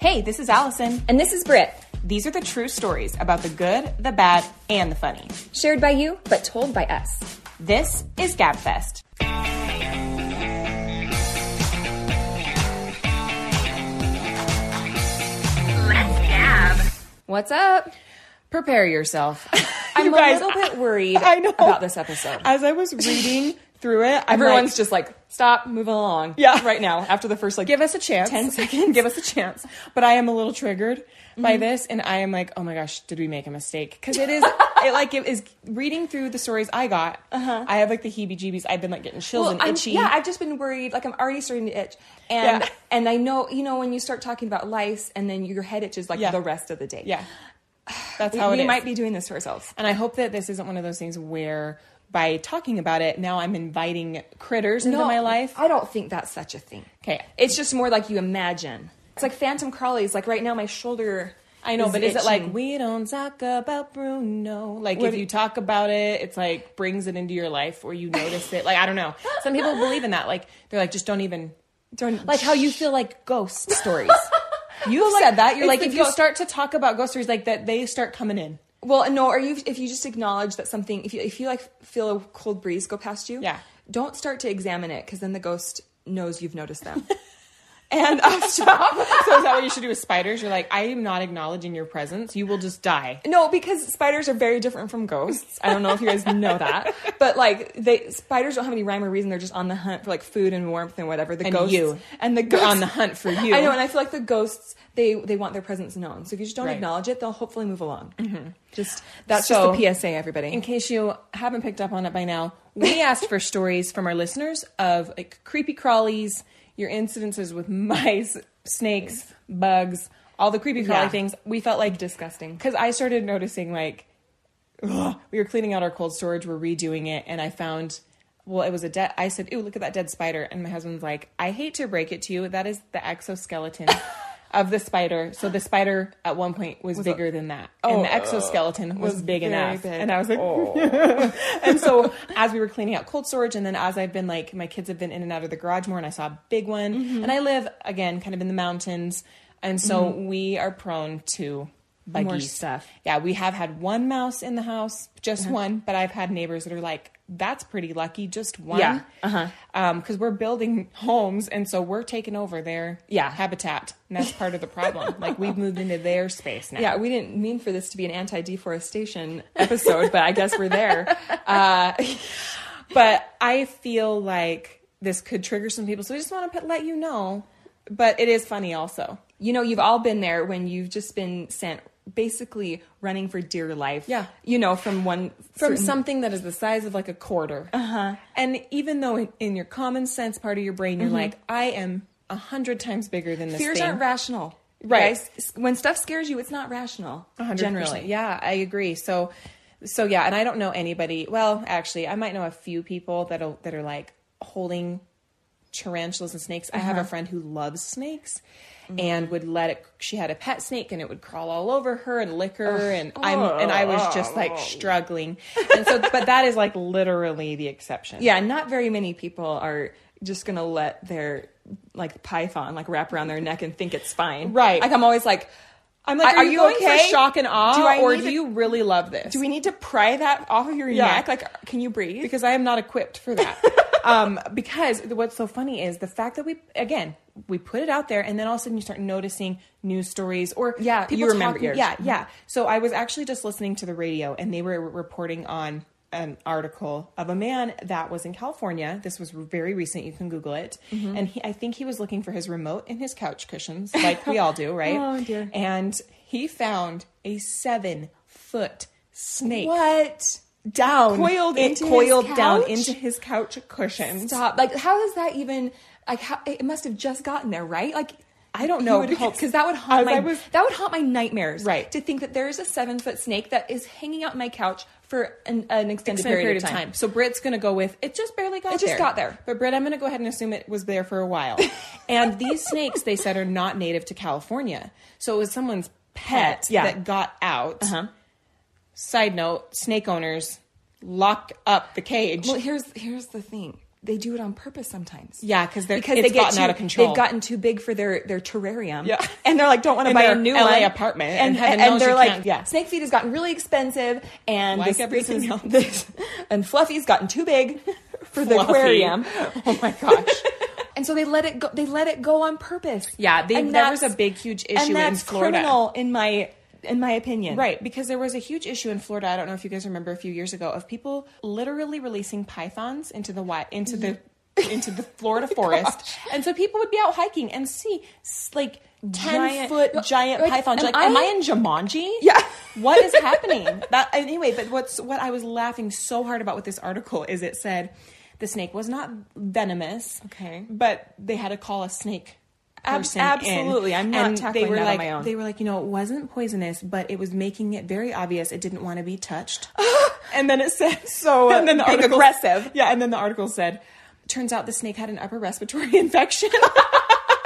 Hey, this is Allison. And this is Britt. These are the true stories about the good, the bad, and the funny. Shared by you, but told by us. This is GabFest. Let's gab. What's up? Prepare yourself. I'm a little bit worried about this episode. As I was reading through it, everyone's just like, stop, move along. Yeah. Right now, after the first, give us a chance. 10 seconds. Give us a chance. But I am a little triggered by this, and I am like, oh my gosh, did we make a mistake? Because it is, it is reading through the stories I got, I have the heebie-jeebies. I've been getting chills and itchy. Yeah, I've just been worried. I'm already starting to itch. And, and I know, when you start talking about lice, and then your head itches the rest of the day. Yeah. That's how it is. We might be doing this to ourselves. And I hope that this isn't one of those things where by talking about it, now I'm inviting critters into my life. I don't think that's such a thing. Okay. It's just more you imagine. It's like phantom crawlies. Right right now my shoulder is itching. Is it we don't talk about Bruno? If you talk about it, it's brings it into your life or you notice it. I don't know. Some people believe in that. They're just don't even. How you feel ghost stories. You've said that. You're if you start to talk about ghost stories that, they start coming in. Well, no, or if you just acknowledge that something, if you feel a cold breeze go past you, don't start to examine it because then the ghost knows you've noticed them. And stop. So is that what you should do with spiders? You're I am not acknowledging your presence. You will just die. No, because spiders are very different from ghosts. I don't know if you guys know that. But spiders don't have any rhyme or reason. They're just on the hunt for food and warmth and whatever. The ghosts are on the hunt for you. I know, and I feel the ghosts, they want their presence known. So if you just don't acknowledge it, they'll hopefully move along. Mm-hmm. That's just a PSA, everybody. In case you haven't picked up on it by now, we asked for stories from our listeners of creepy crawlies, your incidences with mice, snakes, bugs, all the creepy crawly things. We felt disgusting. Because I started noticing we were cleaning out our cold storage. We're redoing it. And I found, it was a dead, I said, ooh, look at that dead spider. And my husband's like, I hate to break it to you. That is the exoskeleton of the spider. So the spider at one point was bigger than that. Oh, and the exoskeleton was big enough. Big. And I was like, oh. And so as we were cleaning out cold storage, and then as I've been my kids have been in and out of the garage more, and I saw a big one. Mm-hmm. And I live, again, kind of in the mountains. And so we are prone to buggy more stuff. Yeah, we have had one mouse in the house, just one. But I've had neighbors that are like, that's pretty lucky, just one. Yeah. Uh-huh. Because we're building homes, and so we're taking over their habitat, and that's part of the problem. We've moved into their space now. Yeah, we didn't mean for this to be an anti-deforestation episode, but I guess we're there. But I feel this could trigger some people, so I just want to let you know, but it is funny also. You've all been there when you've just been sent basically running for dear life. Yeah. From something that is the size of a quarter. Uh-huh. And even though in your common sense part of your brain, you're I am 100 times bigger than this thing. Fears aren't rational. Right. Guys, when stuff scares you, it's not rational. 100%. Generally. Yeah, I agree. So yeah. And I don't know anybody. Well, actually I might know a few people that are holding tarantulas and snakes. I have a friend who loves snakes and would she had a pet snake and it would crawl all over her and lick her. I was just struggling. And so, but that is literally the exception. Yeah. Not very many people are just going to let their python wrap around their neck and think it's fine. Right. I'm always are you going okay? For shock and awe, do you really love this? Do we need to pry that off of your neck? Can you breathe? Because I am not equipped for that. Because what's so funny is the fact that we put it out there, and then all of a sudden you start noticing news stories or people you remember yours. Yeah, yeah. So I was actually just listening to the radio, and they were reporting on an article of a man that was in California. This was very recent. You can Google it. Mm-hmm. And I think he was looking for his remote in his couch cushions, like we all do, right? Oh dear. And he found a 7-foot snake. What? Coiled down into his couch cushion. Stop. How is that even? It must have just gotten there, right? I don't know, because that would haunt my nightmares. Right. To think that there is a 7-foot snake that is hanging out on my couch for an extended period of time. So Britt's going to go with, it just barely got there. But Britt, I'm going to go ahead and assume it was there for a while. And these snakes, they said, are not native to California. So it was someone's pet that got out. Uh-huh. Side note, snake owners lock up the cage. Well, here's the thing. they do it on purpose sometimes. Yeah, because they've gotten too big for their terrarium. Yeah. And they're like, don't want to buy a new LA apartment. And they're like, snake feed has gotten really expensive. And like and Fluffy's gotten too big for the aquarium. Oh my gosh. And so they let it go. They let it go on purpose. Yeah. There was a big, huge issue in Florida. And that's criminal in my opinion. Right. Because there was a huge issue in Florida. I don't know if you guys remember a few years ago of people literally releasing pythons into the Florida forest. Gosh. And so people would be out hiking and see like 10-foot pythons. Like, am I in Jumanji? Yeah. What is happening? But what I was laughing so hard about with this article is it said the snake was not venomous. Okay. But they had to call a snake absolutely. I'm not tackling that on my own. They were like, it wasn't poisonous, but it was making it very obvious it didn't want to be touched. And then it said, so and then the being article, aggressive. Yeah, and then the article said, turns out the snake had an upper respiratory infection.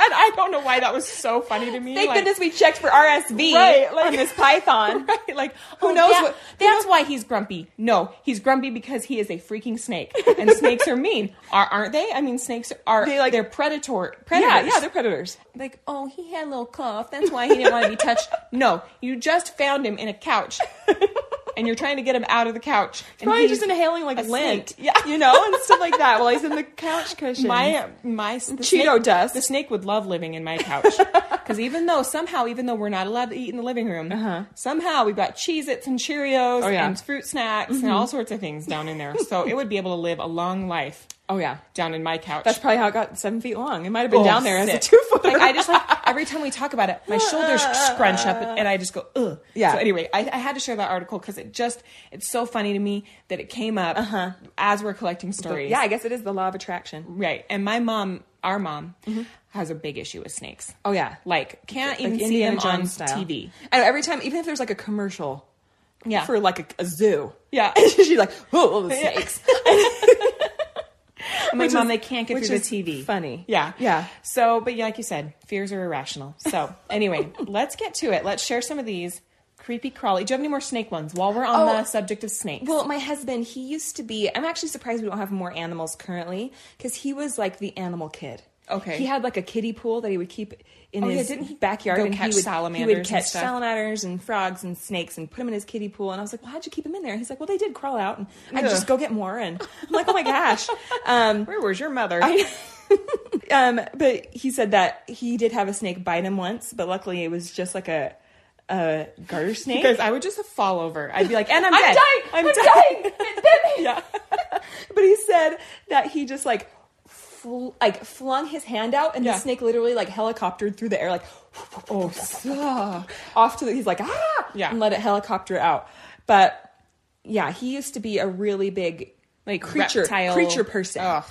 And I don't know why that was so funny to me. Thank goodness we checked for RSV on this python. Right, like, who knows what... That's why he's grumpy. No, he's grumpy because he is a freaking snake. And snakes are mean, aren't they? I mean, snakes are... They're predators. Yeah, they're predators. Like, oh, he had a little cough. That's why he didn't want to be touched. No, you just found him in a couch. And you're trying to get him out of the couch. And probably just inhaling like lint, yeah, and stuff like that while he's in the couch cushion. My Cheeto dust. The snake would love living in my couch because even though we're not allowed to eat in the living room, somehow we've got Cheez-Its and Cheerios and fruit snacks and all sorts of things down in there. So it would be able to live a long life. Oh yeah, down in my couch. That's probably how it got 7 feet long. It might have been down there as a 2-footer. Every time we talk about it, my shoulders scrunch up and I just go, ugh. Yeah. So anyway, I had to share that article because it's so funny to me that it came up as we're collecting stories. Yeah, I guess it is the law of attraction. Right. And our mom has a big issue with snakes. Oh yeah. Like can't even see them on TV. And every time, even if there's like a commercial for like a zoo. Yeah. She's like, oh, the snakes. I'm like, Mom, they can't get through the TV. Funny. Yeah. Yeah. So, but like you said, fears are irrational. So anyway, let's get to it. Let's share some of these creepy crawly. Do you have any more snake ones while we're on the subject of snakes? Well, my husband, he used to be, I'm actually surprised we don't have more animals currently because he was like the animal kid. Okay. He had like a kiddie pool that he would keep in his backyard and he would catch salamanders and frogs and snakes and put them in his kiddie pool. And I was like, well, how'd you keep them in there? And he's like, well, they did crawl out and I'd just go get more. And I'm like, oh my gosh. Where was your mother? But he said that he did have a snake bite him once, but luckily it was just like a garter snake. Because I would just fall over. I'd be like, and I'm dead. I'm dying. It bit me. Yeah. But he said that he just flung his hand out and the snake literally helicoptered through the air off to the he's like and let it helicopter out. But he used to be a really big creature person. Ugh.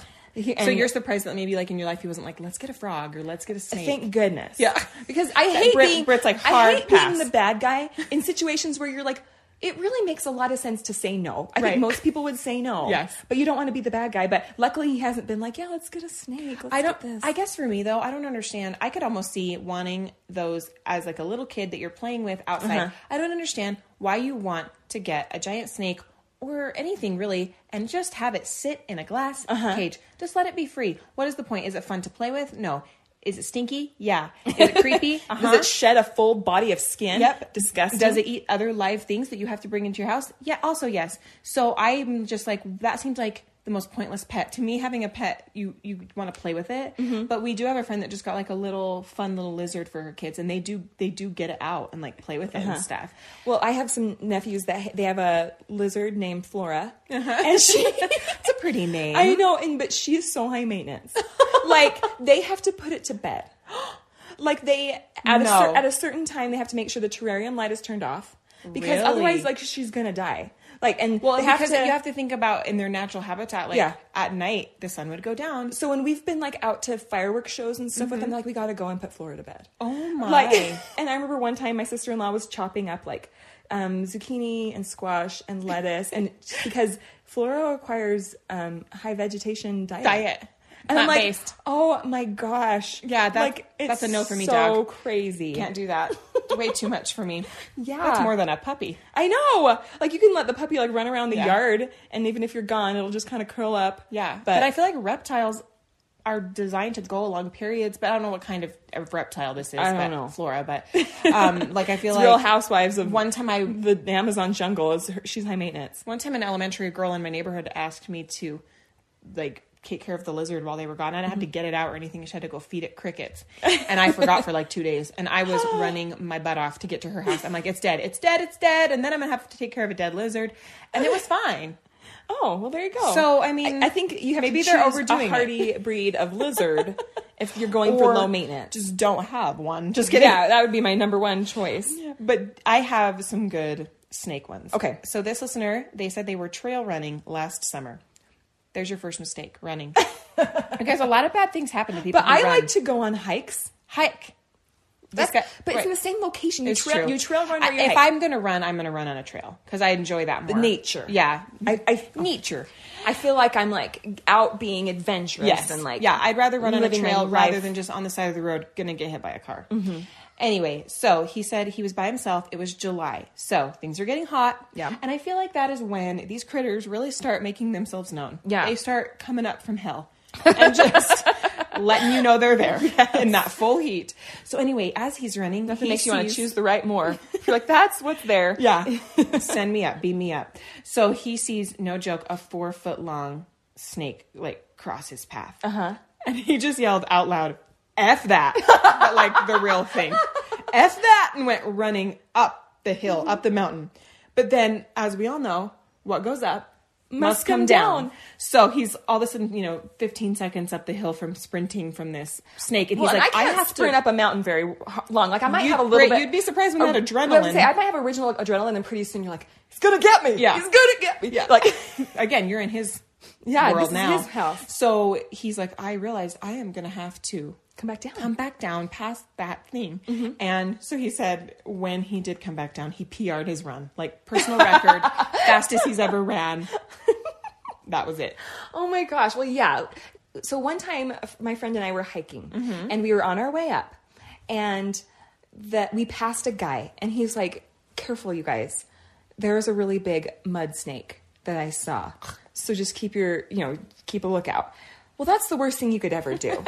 So you're surprised that maybe in your life he wasn't like, let's get a frog or let's get a snake. Thank goodness. Yeah. Because I hate being the bad guy in situations where you're like, it really makes a lot of sense to say no. I think most people would say no. Yes. But you don't want to be the bad guy. But luckily he hasn't been like, yeah, let's get a snake. I guess for me though, I don't understand. I could almost see wanting those as a little kid that you're playing with outside. I don't understand why you want to get a giant snake or anything really and just have it sit in a glass cage. Just let it be free. What is the point? Is it fun to play with? No. Is it stinky? Yeah. Is it creepy? Does it shed a full body of skin? Yep. Disgusting. Does it eat other live things that you have to bring into your house? Yeah, also yes. So I'm just like, that seems like the most pointless pet. To me, having a pet, you want to play with it. Mm-hmm. But we do have a friend that just got a little fun little lizard for her kids. And they do get it out and play with it and stuff. Well, I have some nephews that they have a lizard named Flora. And it's a pretty name. I know. But she is so high maintenance. They have to put it to bed. At a certain time, they have to make sure the terrarium light is turned off. Because otherwise, she's going to die. You have to think about in their natural habitat, at night, the sun would go down. So when we've been out to fireworks shows and stuff with them, we got to go and put Flora to bed. Oh my. And I remember one time my sister-in-law was chopping up zucchini and squash and lettuce. And because Flora requires high vegetation diet. And I'm like, oh my gosh. Yeah, that's a no for me, dog. So crazy. Can't do that. way too much for me. Yeah. That's more than a puppy. I know. Like, you can let the puppy, like, run around the yard, and even if you're gone, it'll just kind of curl up. Yeah. But I feel like reptiles are designed to go along periods, but I don't know what kind of reptile this is. I don't know. Flora, but, like, I feel like... Real Housewives of... One time the Amazon jungle, she's high maintenance. One time an elementary girl in my neighborhood asked me to, like... take care of the lizard while they were gone. I didn't have to get it out or anything. She had to go feed it crickets. And I forgot for like 2 days. And I was running my butt off to get to her house. I'm like, it's dead. It's dead. It's dead. And then I'm going to have to take care of a dead lizard. And it was fine. Oh, well, there you go. So, I mean, I think you have maybe to choose a hardy breed of lizard if you're going for low maintenance. Just don't have one. Just kidding. Yeah, that would be my number one choice. Yeah. But I have some good snake ones. Okay. So this listener, they said they were trail running last summer. There's your first mistake, running. Because a lot of bad things happen to people. But I like to go on hikes. Hike. But it's in the same location. You trail run or you hike. If I'm going to run on a trail. Because I enjoy that more. The nature. Yeah. Nature. I feel like I'm like out being adventurous. Yes. And like, yeah, I'd rather run on a trail rather than just on the side of the road going to get hit by a car. Mm-hmm. Anyway, so he said he was by himself. It was July. So things are getting hot. Yeah. And I feel like that is when these critters really start making themselves known. Yeah. They start coming up from hell and just letting you know they're there in that full heat. So anyway, as he's running, nothing makes you want to choose the right more. You're like, that's what's there. Yeah. Send me up. Beam me up. So he sees, no joke, a 4-foot-long snake like cross his path. Uh-huh. And he just yelled out loud, F that, but like the real thing. F that, and went running up the hill, up the mountain. But then, as we all know, what goes up must come down. So he's all of a sudden, 15 seconds up the hill from sprinting from this snake. And he's like, I have to sprint up a mountain very long. Like, I might have a little bit. You'd be surprised when that adrenaline. I might have original adrenaline, and pretty soon you're like, he's going to get me. Yeah. He's going to get me. Yeah. Like, again, you're in his world now. His house. So he's like, I realized I am going to have to come back down past that thing. Mm-hmm. And so he said when he did come back down, he PR'd his run, like personal record, fastest he's ever ran. That was it. Oh my gosh. Well, yeah. So one time my friend and I were hiking, mm-hmm. and we were on our way up, and we passed a guy, and he's like, careful, you guys, there is a really big mud snake that I saw. So just keep a lookout. Well, that's the worst thing you could ever do.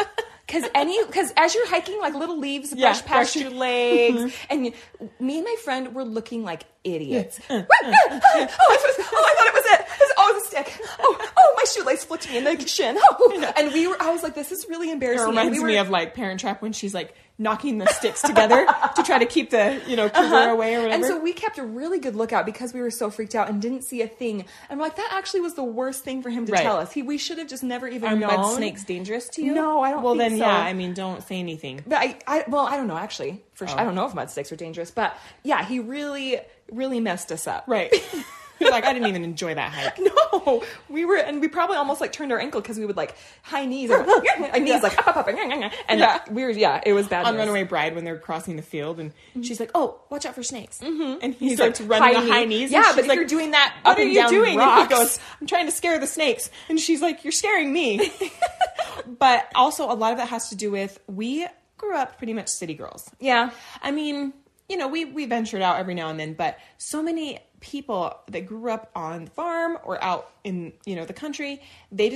Because as you're hiking, like little leaves brush past your legs, and me and my friend were looking like idiots. I thought it was it. It was a stick. Oh, my shoelace flipped me in the shin. And I was like, this is really embarrassing. It reminds me of like Parent Trap when she's like knocking the sticks together to try to keep the cover away or whatever. And so we kept a really good lookout because we were so freaked out and didn't see a thing. And we're like, that actually was the worst thing for him to tell us. We should have just never even known. Are mud snakes dangerous to you? No, I don't. Well, think then so. Yeah, I mean, don't say anything. But I don't know actually. For sure, I don't know if mud snakes are dangerous, but yeah, he really, really messed us up. Right. Like, I didn't even enjoy that hike. No, we probably almost like turned our ankle because we would like high knees and knees like up, and we were, it was bad. On Runaway Bride when they're crossing the field and she's like, oh, watch out for snakes. Mm-hmm. And he starts running on high knees. Yeah, but like, you're doing that up and down rocks. What are you doing? And he goes, I'm trying to scare the snakes. And she's like, you're scaring me. But also a lot of that has to do with, we grew up pretty much city girls. Yeah. I mean, we ventured out every now and then, but so many people that grew up on the farm or out in the country, they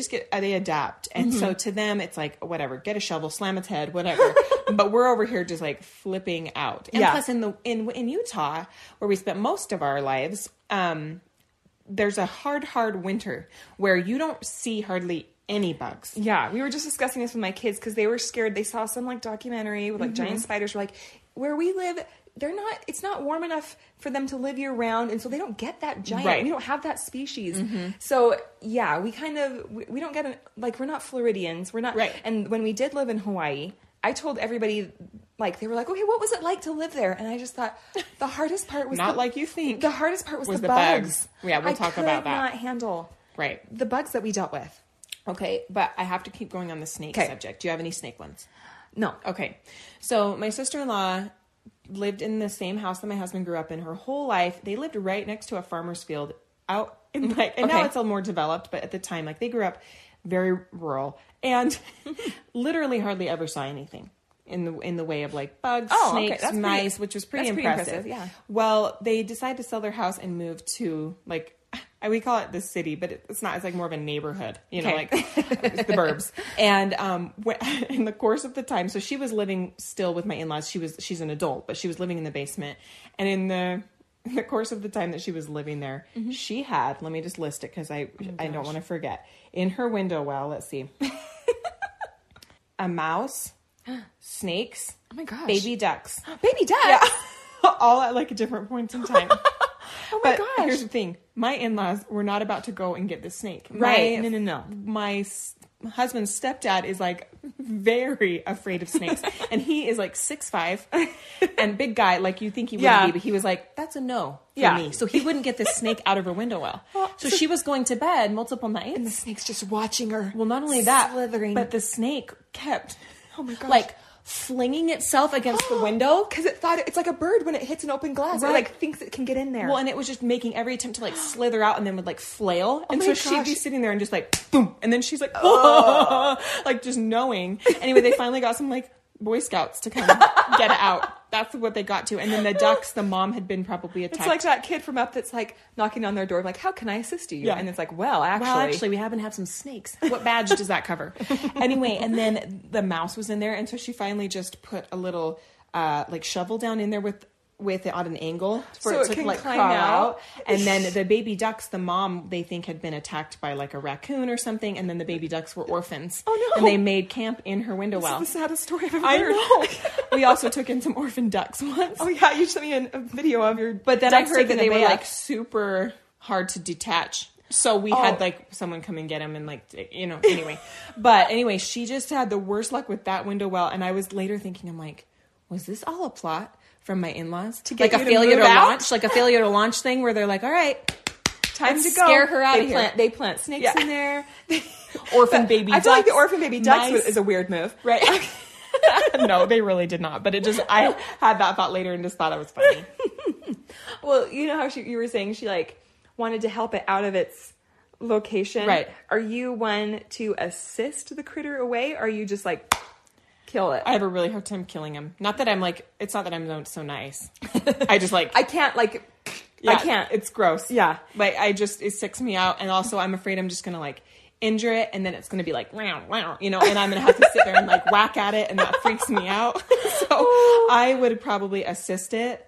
adapt, and so to them it's like, whatever, get a shovel, slam its head, whatever. But we're over here just like flipping out. And plus in Utah, where we spent most of our lives, there's a hard winter where you don't see hardly any bugs. Yeah, we were just discussing this with my kids because they were scared. They saw some like documentary with like giant spiders. We're like, where we live, it's not warm enough for them to live year round. And so they don't get that giant, we don't have that species. Mm-hmm. So yeah, we don't get we're not Floridians. We're not. Right. And when we did live in Hawaii, I told everybody, like, they were like, okay, what was it like to live there? And I just thought the hardest part was not like you think. The hardest part was the bugs. Yeah. We'll talk about that. I could not handle the bugs that we dealt with. Okay. But I have to keep going on the snake subject. Do you have any snake ones? No. Okay. So my sister-in-law lived in the same house that my husband grew up in her whole life. They lived right next to a farmer's field out in now it's all more developed, but at the time, like, they grew up very rural and literally hardly ever saw anything. in the way of like bugs, snakes, mice, which was pretty impressive. Yeah. Well, they decided to sell their house and move to like, we call it the city, but it's not. It's like more of a neighborhood, like the burbs. And in the course of the time, so she was living still with my in-laws. She's an adult, but she was living in the basement. And in the course of the time that she was living there, she had, let me just list it because I don't want to forget. In her window well, let's see. A mouse, snakes, oh my gosh, baby ducks, yeah. All at like different points in time. But here's the thing. My in-laws were not about to go and get the snake. Right. No. My husband's stepdad is like very afraid of snakes. And he is like 6'5" and big guy. Like you think he would be, but he was like, that's a no for me. So he wouldn't get this snake out of her window well. So she was going to bed multiple nights. And the snake's just watching her. Well, not only that, slithering. But the snake kept like flinging itself against the window because it thought it's like a bird when it hits an open glass. Right. It like thinks it can get in there. Well, and it was just making every attempt to like slither out and then would like flail. And she'd be sitting there and just like boom. And then she's like, like just knowing. Anyway, they finally got some like Boy Scouts to come get it out. That's what they got to. And then the ducks, the mom had been probably attacked. It's like that kid from Up that's like knocking on their door, like, how can I assist you? Yeah. And it's like, well, actually, we happen to have some snakes. What badge does that cover? Anyway, and then the mouse was in there. And so she finally just put a little like shovel down in there with it on an angle so it can like climb out. And then the baby ducks, the mom, they think had been attacked by like a raccoon or something. And then the baby ducks were orphans. Oh no. And they made camp in her window well. This is the saddest story I've ever heard. I know. We also took in some orphan ducks once. Oh yeah. You sent me a video of your But then I heard that they were like super hard to detach. So we had like someone come and get him and like, anyway. But anyway, she just had the worst luck with that window well. And I was later thinking, I'm like, was this all a plot? From my in-laws to get like a failure to launch, like a failure to launch thing where they're like, all right, time to go. Scare her out of here. They plant snakes in there. Orphan baby ducks. I feel like the orphan baby ducks is a weird move. Right. No, they really did not. But I had that thought later and just thought it was funny. Well, you know how you were saying she like wanted to help it out of its location. Right. Are you one to assist the critter away? Or are you just like... kill it? I have a really hard time killing him. Not that I'm like, it's not that I'm so nice. I just like... I can't like... Yeah, I can't. It's gross. Yeah. Like it sticks me out. And also I'm afraid I'm just going to like injure it. And then it's going to be like, wow, wow, and I'm going to have to sit there and like whack at it. And that freaks me out. So I would probably assist it.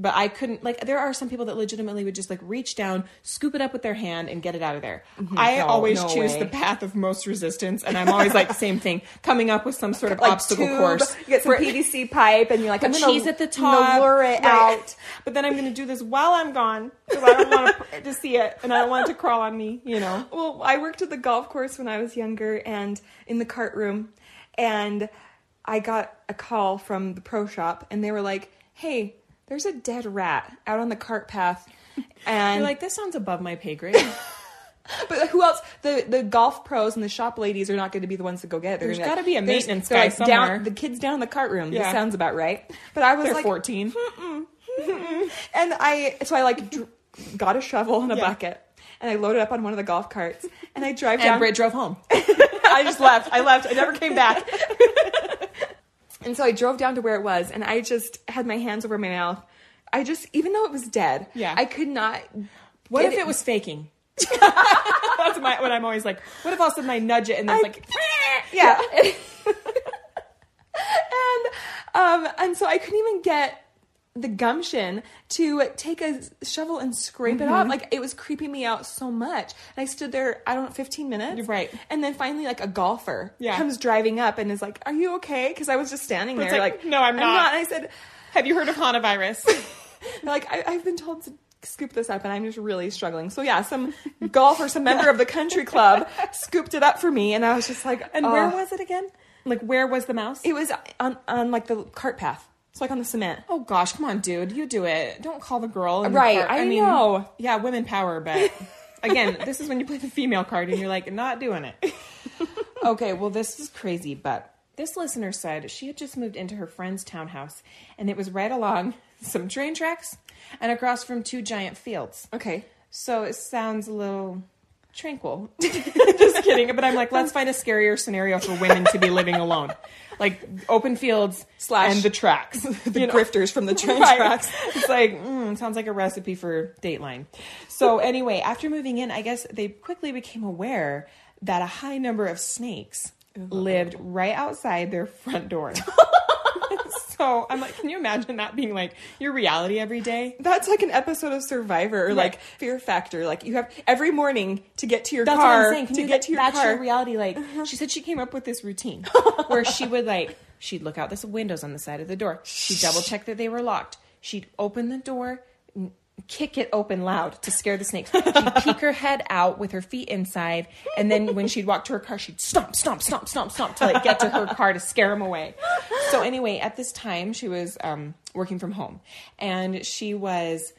But I couldn't, like, there are some people that legitimately would just, like, reach down, scoop it up with their hand, and get it out of there. Mm-hmm. I always choose the path of most resistance, and I'm always, like, same thing, coming up with some sort of like obstacle course. You get some PVC pipe, and you're like, I'm going to cheese at the top, lure it out. But then I'm going to do this while I'm gone, because I don't want to see it, and I don't want it to crawl on me, Well, I worked at the golf course when I was younger, and in the cart room, and I got a call from the pro shop, and they were like, hey... there's a dead rat out on the cart path. And you're like, this sounds above my pay grade. But who else? The golf pros and the shop ladies are not going to be the ones to go get it. There's got to be a maintenance guy somewhere. The kid's down in the cart room. Yeah. This sounds about right. But I was like... 14. And I like got a shovel and a bucket. And I loaded up on one of the golf carts. And I drive down... And Britt drove home. I just left. I left. I never came back. And so I drove down to where it was, and I just had my hands over my mouth. I just, even though it was dead, I could not. What if it was faking? That's what I'm always like. What if all of a sudden I nudge it and it's like, And so I couldn't even get the gumption to take a shovel and scrape it off. Like it was creeping me out so much. And I stood there, I don't know, 15 minutes. Right. And then finally like a golfer comes driving up and is like, are you okay? Cause I was just standing there like, no, I'm not. And I said, have you heard of hantavirus? Like I've been told to scoop this up and I'm just really struggling. So yeah, some golfer, some member of the country club scooped it up for me. And I was just like, and where was it again? Like, where was the mouse? It was on like the cart path. It's like on the cement. Oh gosh, come on, dude. You do it. Don't call the girl. Right. I know. Yeah, women power, but again, this is when you play the female card and you're like, not doing it. Okay, well, this is crazy, but this listener said she had just moved into her friend's townhouse and it was right along some train tracks and across from two giant fields. Okay. So it sounds a little tranquil. Just kidding. But I'm like, let's find a scarier scenario for women to be living alone. Like open fields and the tracks. The grifters from the train tracks. It's like, sounds like a recipe for Dateline. So anyway, after moving in, I guess they quickly became aware that a high number of snakes lived right outside their front door. So I'm like, can you imagine that being like your reality every day? That's like an episode of Survivor or like Fear Factor. Like you have every morning to get to your car. That's what I'm saying. That's your reality. Like she said she came up with this routine where she would she'd look out the windows on the side of the door. She'd double check that they were locked. She'd open the door, kick it open loud to scare the snakes. She'd peek her head out with her feet inside, and then when she'd walk to her car, she'd stomp, stomp, stomp, stomp, stomp to get to her car to scare them away. So anyway, at this time, she was working from home, and she was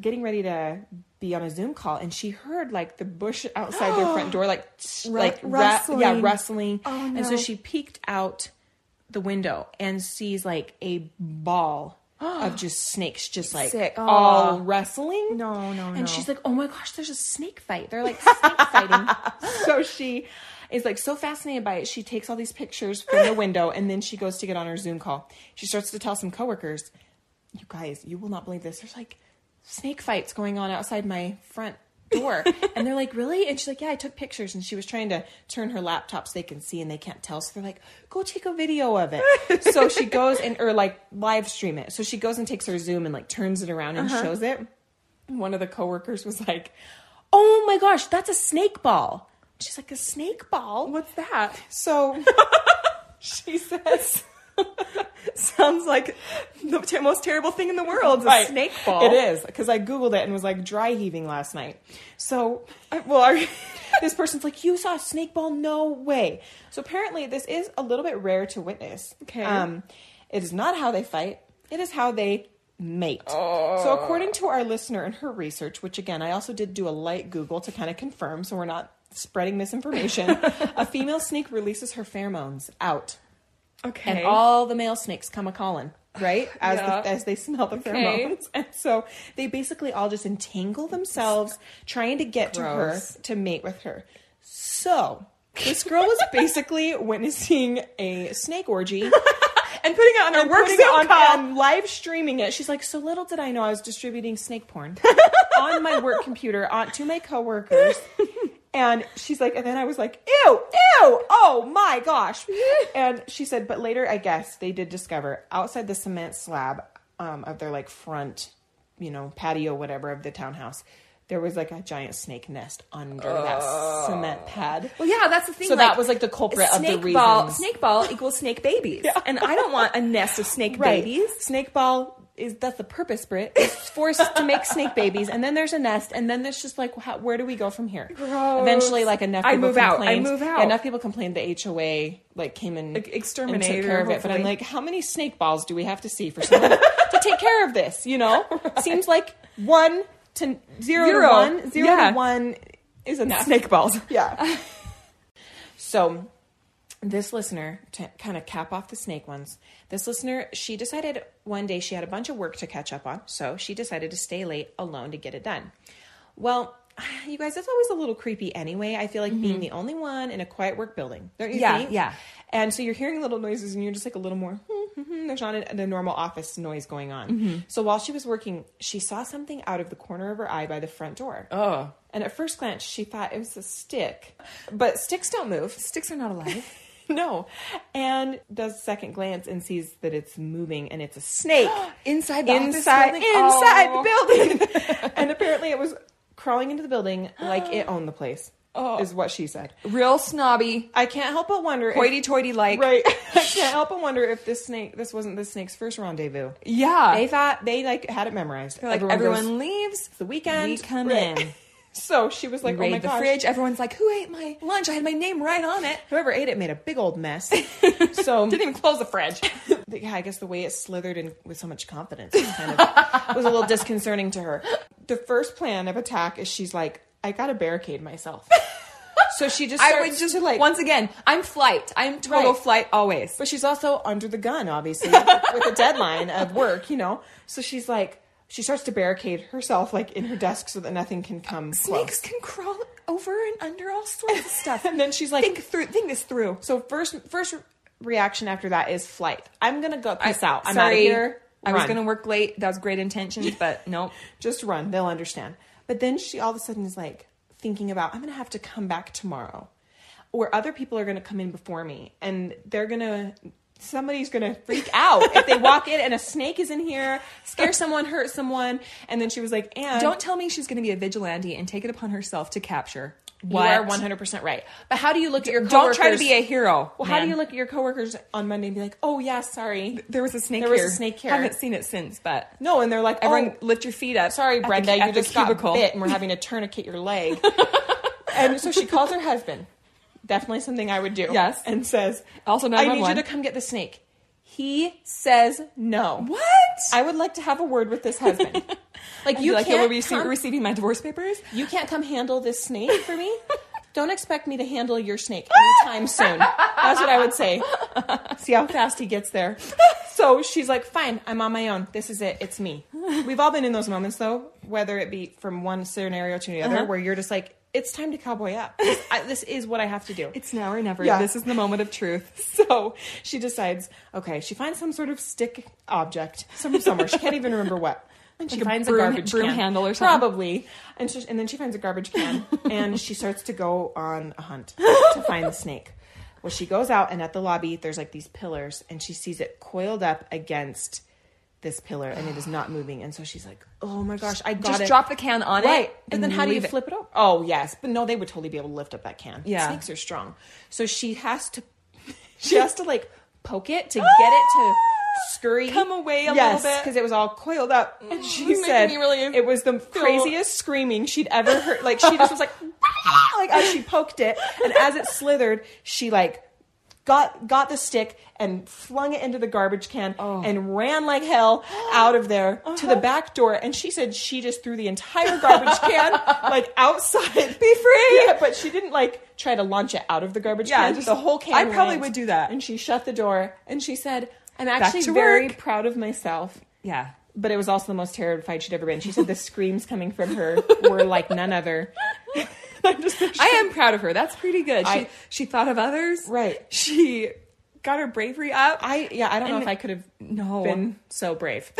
getting ready to be on a Zoom call, and she heard the bush outside their front door rustling. Rustling. Oh, no. And so she peeked out the window and sees a ball of just snakes all wrestling. And she's like, oh my gosh, there's a snake fight. They're snake fighting. So she is so fascinated by it. She takes all these pictures from the window and then she goes to get on her Zoom call. She starts to tell some coworkers, you guys, you will not believe this. There's snake fights going on outside my front door. And they're like, really? And she's like, yeah, I took pictures. And she was trying to turn her laptop so they can see and they can't tell. So they're like, go take a video of it. So she goes and live stream it. So she goes and takes her Zoom and turns it around and shows it. And one of the coworkers was like, oh my gosh, that's a snake ball. She's like, a snake ball? What's that? So she says... Sounds like the most terrible thing in the world. A snake ball. It is, because I Googled it and was dry heaving last night. So, this person's like, you saw a snake ball? No way. So apparently this is a little bit rare to witness. Okay. It is not how they fight. It is how they mate. Oh. So according to our listener and her research, which again, I also did do a light Google to kind of confirm, so we're not spreading misinformation, a female snake releases her pheromones out. Okay. And all the male snakes come a-calling, right? As they smell the pheromones. And so they basically all just entangle themselves trying to get to her to mate with her. So this girl was basically witnessing a snake orgy and putting it on her work Zoom call and live streaming it. She's like, so little did I know I was distributing snake porn on my work computer to my coworkers. And she's like, and then I was like, ew, oh my gosh. And she said, but later, I guess they did discover outside the cement slab of their front, patio, whatever, of the townhouse, there was a giant snake nest under that cement pad. Well, yeah, that's the thing. So that was the culprit of the reason. Snake ball equals snake babies. Yeah. And I don't want a nest of snake babies. Snake ball. That's the purpose, Britt. It's forced to make snake babies, and then there's a nest, and then there's just where do we go from here? Gross. Eventually, enough people complained. Yeah, enough people complained the HOA came and exterminated and took care of it. But I'm like, how many snake balls do we have to see for someone to take care of this? Right. Seems like 1 to 0 to 1, to 1 is enough. Snake balls, yeah. So. This listener, to kind of cap off the snake ones, she decided one day she had a bunch of work to catch up on, so she decided to stay late alone to get it done. Well, you guys, it's always a little creepy anyway. I feel like being the only one in a quiet work building, don't you think? Yeah, yeah. And so you're hearing little noises and you're just a little more, there's not the normal office noise going on. Mm-hmm. So while she was working, she saw something out of the corner of her eye by the front door. Oh. And at first glance, she thought it was a stick, but sticks don't move. Sticks are not alive. No. And does a second glance and sees that it's moving and it's a snake. Inside the building. And apparently it was crawling into the building like it owned the place. Oh. Is what she said. Real snobby. I can't help but wonder. Hoity-toity like. Right. I can't help but wonder if this wasn't the snake's first rendezvous. Yeah. They thought they had it memorized. They're like, everyone leaves. It's the weekend. We come in. So she was like, oh my gosh. Raid the fridge. Everyone's like, who ate my lunch? I had my name right on it. Whoever ate it made a big old mess. So didn't even close the fridge. Yeah, I guess the way it slithered in with so much confidence was a little disconcerting to her. The first plan of attack is she's like, I got to barricade myself. So she just starts once again, I'm flight. I'm total flight always. But she's also under the gun, obviously, with a deadline of work, So she's like, She starts to barricade herself, like, in her desk so that nothing can come Snakes close. Can crawl over and under all sorts of stuff. And then she's like, think this through. So first reaction after that is flight. I'm going to go peace out. I'm out of here. Run. I was going to work late. That was great intentions, but nope. Just run. They'll understand. But then she all of a sudden is like thinking about, I'm going to have to come back tomorrow, or other people are going to come in before me, and they're going to... Somebody's going to freak out if they walk in and a snake is in here, scare someone, hurt someone. And then she was like, and... Don't tell me she's going to be a vigilante and take it upon herself to capture. What? You are 100% right. But how do you look at your coworkers? Don't try to be a hero. Well, man. How do you look at your coworkers on Monday and be like, oh, yeah, sorry. There was a snake here. I haven't seen it since, but... No, and they're like, everyone lift your feet up. Sorry, Brenda, you just got bit and we're having to tourniquet your leg. And so she calls her husband. Definitely something I would do. Yes. And says, also, I need you to come get the snake. He says no. What? I would like to have a word with this husband. Like, you like, can't receiving my divorce papers. You can't come handle this snake for me. Don't expect me to handle your snake anytime soon. That's what I would say. See how fast he gets there. So she's like, fine, I'm on my own. This is it. It's me. We've all been in those moments, though, whether it be from one scenario to the other, where you're just like, it's time to cowboy up. This is what I have to do. It's now or never. Yeah. This is the moment of truth. So she decides, okay, she finds some sort of stick object somewhere. She can't even remember what. And she finds a garbage broom handle or something. Probably. And then she finds a garbage can and she starts to go on a hunt to find the snake. Well, she goes out and at the lobby, there's like these pillars and she sees it coiled up against this pillar and it is not moving. And so she's like, oh my gosh, I got it. Just drop the can on it. Right. And then how do you flip it over? Oh, yes. But no, they would totally be able to lift up that can. Yeah. Snakes are strong. So she has to like poke it to get it to scurry. Come away a little bit. Because it was all coiled up. And she said it was the craziest screaming she'd ever heard. Like she just was like, like as she poked it. And as it slithered, she like got the stick and flung it into the garbage can and ran like hell out of there to the back door. And she said she just threw the entire garbage can like outside. Be free! Yeah, but she didn't like try to launch it out of the garbage can. Just the whole can. I probably would do that. And she shut the door and she said, I'm actually very proud of myself. Yeah. But it was also the most terrified she'd ever been. She said the screams coming from her were like none other. I am proud of her. That's pretty good. She thought of others. Right. She got her bravery up. I don't know if I could have been so brave.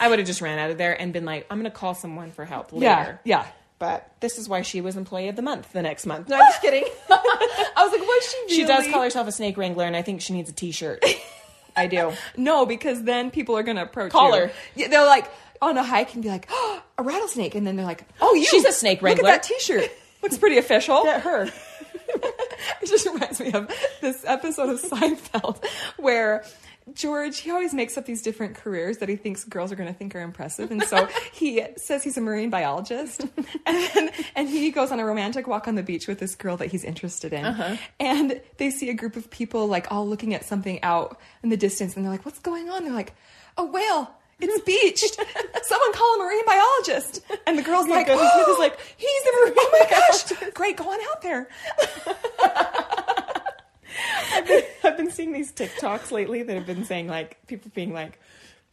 I would have just ran out of there and been like, I'm going to call someone for help later. Yeah. But this is why she was employee of the month the next month. No, I'm just kidding. I was like, what's she doing? She does call herself a snake wrangler, and I think she needs a t-shirt. I do. No, because then people are going to approach her. Yeah, they're like, on a hike and be like, oh, a rattlesnake. And then they're like, oh, you. She's a snake wrangler. Look at that t-shirt. Looks pretty official. Get her. It just reminds me of this episode of Seinfeld where George, he always makes up these different careers that he thinks girls are going to think are impressive. And so he says he's a marine biologist. And he goes on a romantic walk on the beach with this girl that he's interested in. Uh-huh. And they see a group of people like all looking at something out in the distance. And they're like, what's going on? They're like, a whale. It's beached. Someone call a marine biologist. And the girl's like, oh, like, he's a marine biologist. Oh my gosh. Great, go on out there. I've been seeing these TikToks lately that have been saying like, people being like,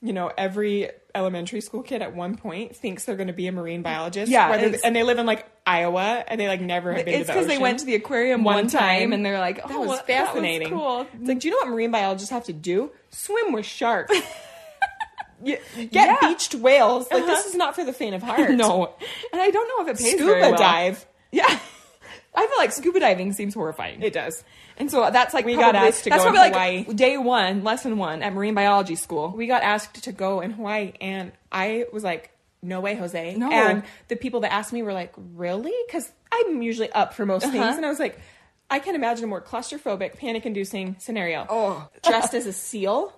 you know, every elementary school kid at one point thinks they're going to be a marine biologist. Yeah. And they live in like Iowa and they like never have been to the ocean. It's because they went to the aquarium one time and they're like, oh, that was fascinating. That was cool. It's like, do you know what marine biologists have to do? Swim with sharks. Get beached whales. Like, this is not for the faint of heart. No. And I don't know if it pays very well. Scuba dive. Yeah. I feel like scuba diving seems horrifying. It does. And so that's like, we got asked to go in Hawaii. Like day one, lesson one at marine biology school. We got asked to go in Hawaii and I was like, no way, Jose. No. And the people that asked me were like, really? Because I'm usually up for most things. And I was like, I can't imagine a more claustrophobic, panic-inducing scenario. Oh. Dressed as a seal.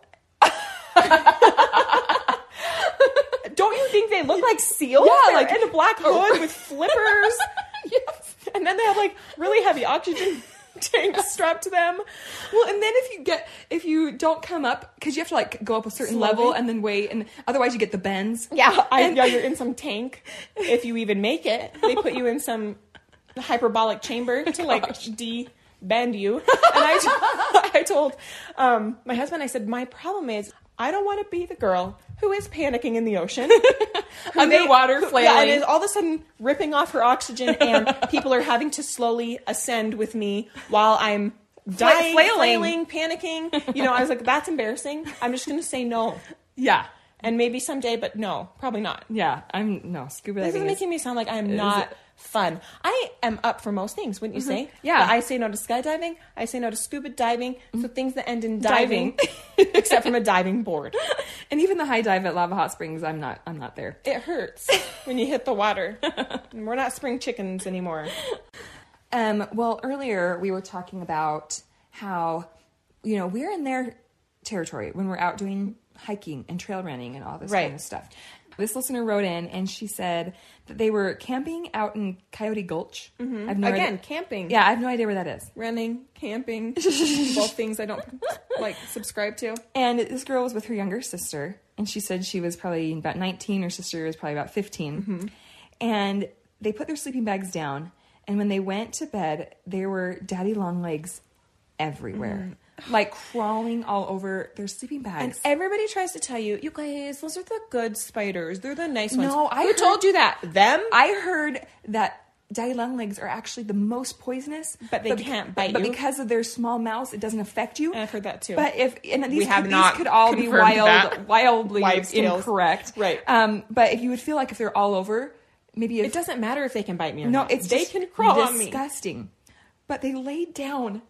Don't you think they look like seals? Yeah, like in a black hood with flippers. Yes. And then they have like really heavy oxygen tanks strapped to them. Well, and then if you don't come up, because you have to like go up a certain level and then wait, and otherwise you get the bends. Yeah, you're in some tank. If you even make it, they put you in some hyperbolic chamber to like de-bend you. And I told my husband, I said, my problem is I don't want to be the girl who is panicking in the ocean. Underwater flailing. Yeah, and is all of a sudden ripping off her oxygen, and people are having to slowly ascend with me while I'm dying, flailing, panicking. You know, I was like, that's embarrassing. I'm just going to say no. Yeah. And maybe someday, but no, probably not. Yeah, scuba diving. This is making me sound like I'm not fun. I am up for most things, wouldn't you say? Yeah. But I say no to skydiving. I say no to scuba diving. So things that end in diving. Except from a diving board. And even the high dive at Lava Hot Springs, I'm not there. It hurts when you hit the water. And we're not spring chickens anymore. Well, earlier we were talking about how, you know, we're in their territory when we're out doing hiking and trail running and all this kind of stuff. This listener wrote in and she said that they were camping out in Coyote Gulch. Mm-hmm. Camping. Yeah, I have no idea where that is. Running, camping, both things I don't subscribe to. And this girl was with her younger sister, and she said she was probably about 19. Her sister was probably about 15. Mm-hmm. And they put their sleeping bags down, and when they went to bed, there were daddy long legs everywhere. Mm. Crawling all over their sleeping bags. And everybody tries to tell you, you guys, those are the good spiders. They're the nice ones. No, who told you that? Them? I heard that daddy long legs are actually the most poisonous. But they can't bite you. But because of their small mouths, it doesn't affect you. And I've heard that too. But these could all be wildly incorrect. Right. But if you would feel like if they're all over, maybe it doesn't matter if they can bite me or not. No, they can crawl on me. Disgusting. But they laid down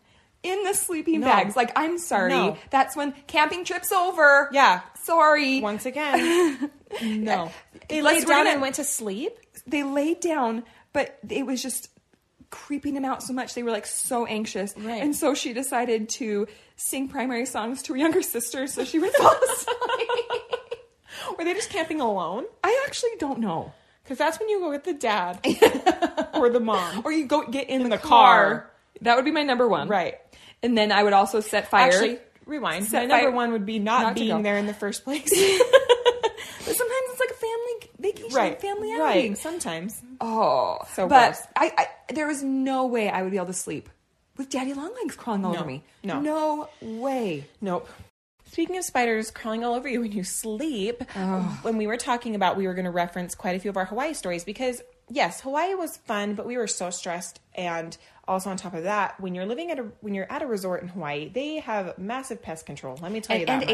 in the sleeping bags. I'm sorry. No. That's when camping trip's over. Yeah. Sorry. Once again. No. They laid down and went to sleep? They laid down, but it was just creeping them out so much. They were, so anxious. Right. And so she decided to sing primary songs to her younger sister so she would fall asleep. Were they just camping alone? I actually don't know. Because that's when you go with the dad or the mom. Or you go get in the car. That would be my number one. Right. And then I would also set fire. Actually, rewind. Number one would be not being there in the first place. But sometimes it's like a family vacation, family outing. Right, sometimes. Oh. So gross. But there was no way I would be able to sleep with daddy long legs crawling all over me. No. No way. Nope. Speaking of spiders crawling all over you when you sleep, when we were talking about we were going to reference quite a few of our Hawaii stories because, yes, Hawaii was fun, but we were so stressed. And also on top of that, when you're at a resort in Hawaii, they have massive pest control. Let me tell you that much.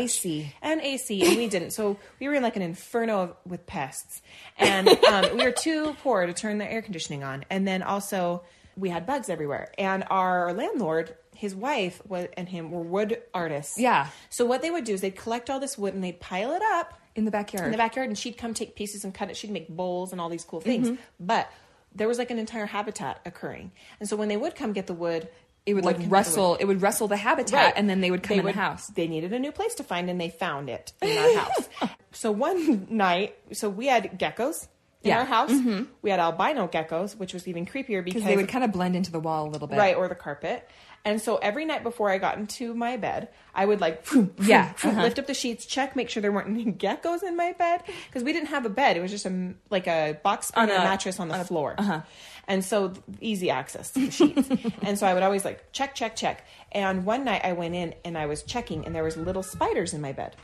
And AC. And we didn't. So we were in an inferno with pests. And we were too poor to turn the air conditioning on. And then also we had bugs everywhere. And our landlord, his wife and him were wood artists. Yeah. So what they would do is they'd collect all this wood and they'd pile it up. In the backyard, and she'd come take pieces and cut it. She'd make bowls and all these cool things. Mm-hmm. But there was an entire habitat occurring. And so when they would come get the wood, it would wrestle the habitat, right. And then they would come in the house. They needed a new place to find, and they found it in our house. So one night, we had geckos in our house. Mm-hmm. We had albino geckos, which was even creepier because they would kind of blend into the wall a little bit, right, or the carpet. And so every night before I got into my bed, I would lift up the sheets, check, make sure there weren't any geckos in my bed. Because we didn't have a bed. It was just a box spring and a mattress on the floor. Uh-huh. And so easy access to the sheets. And so I would always check. And one night I went in and I was checking and there was little spiders in my bed.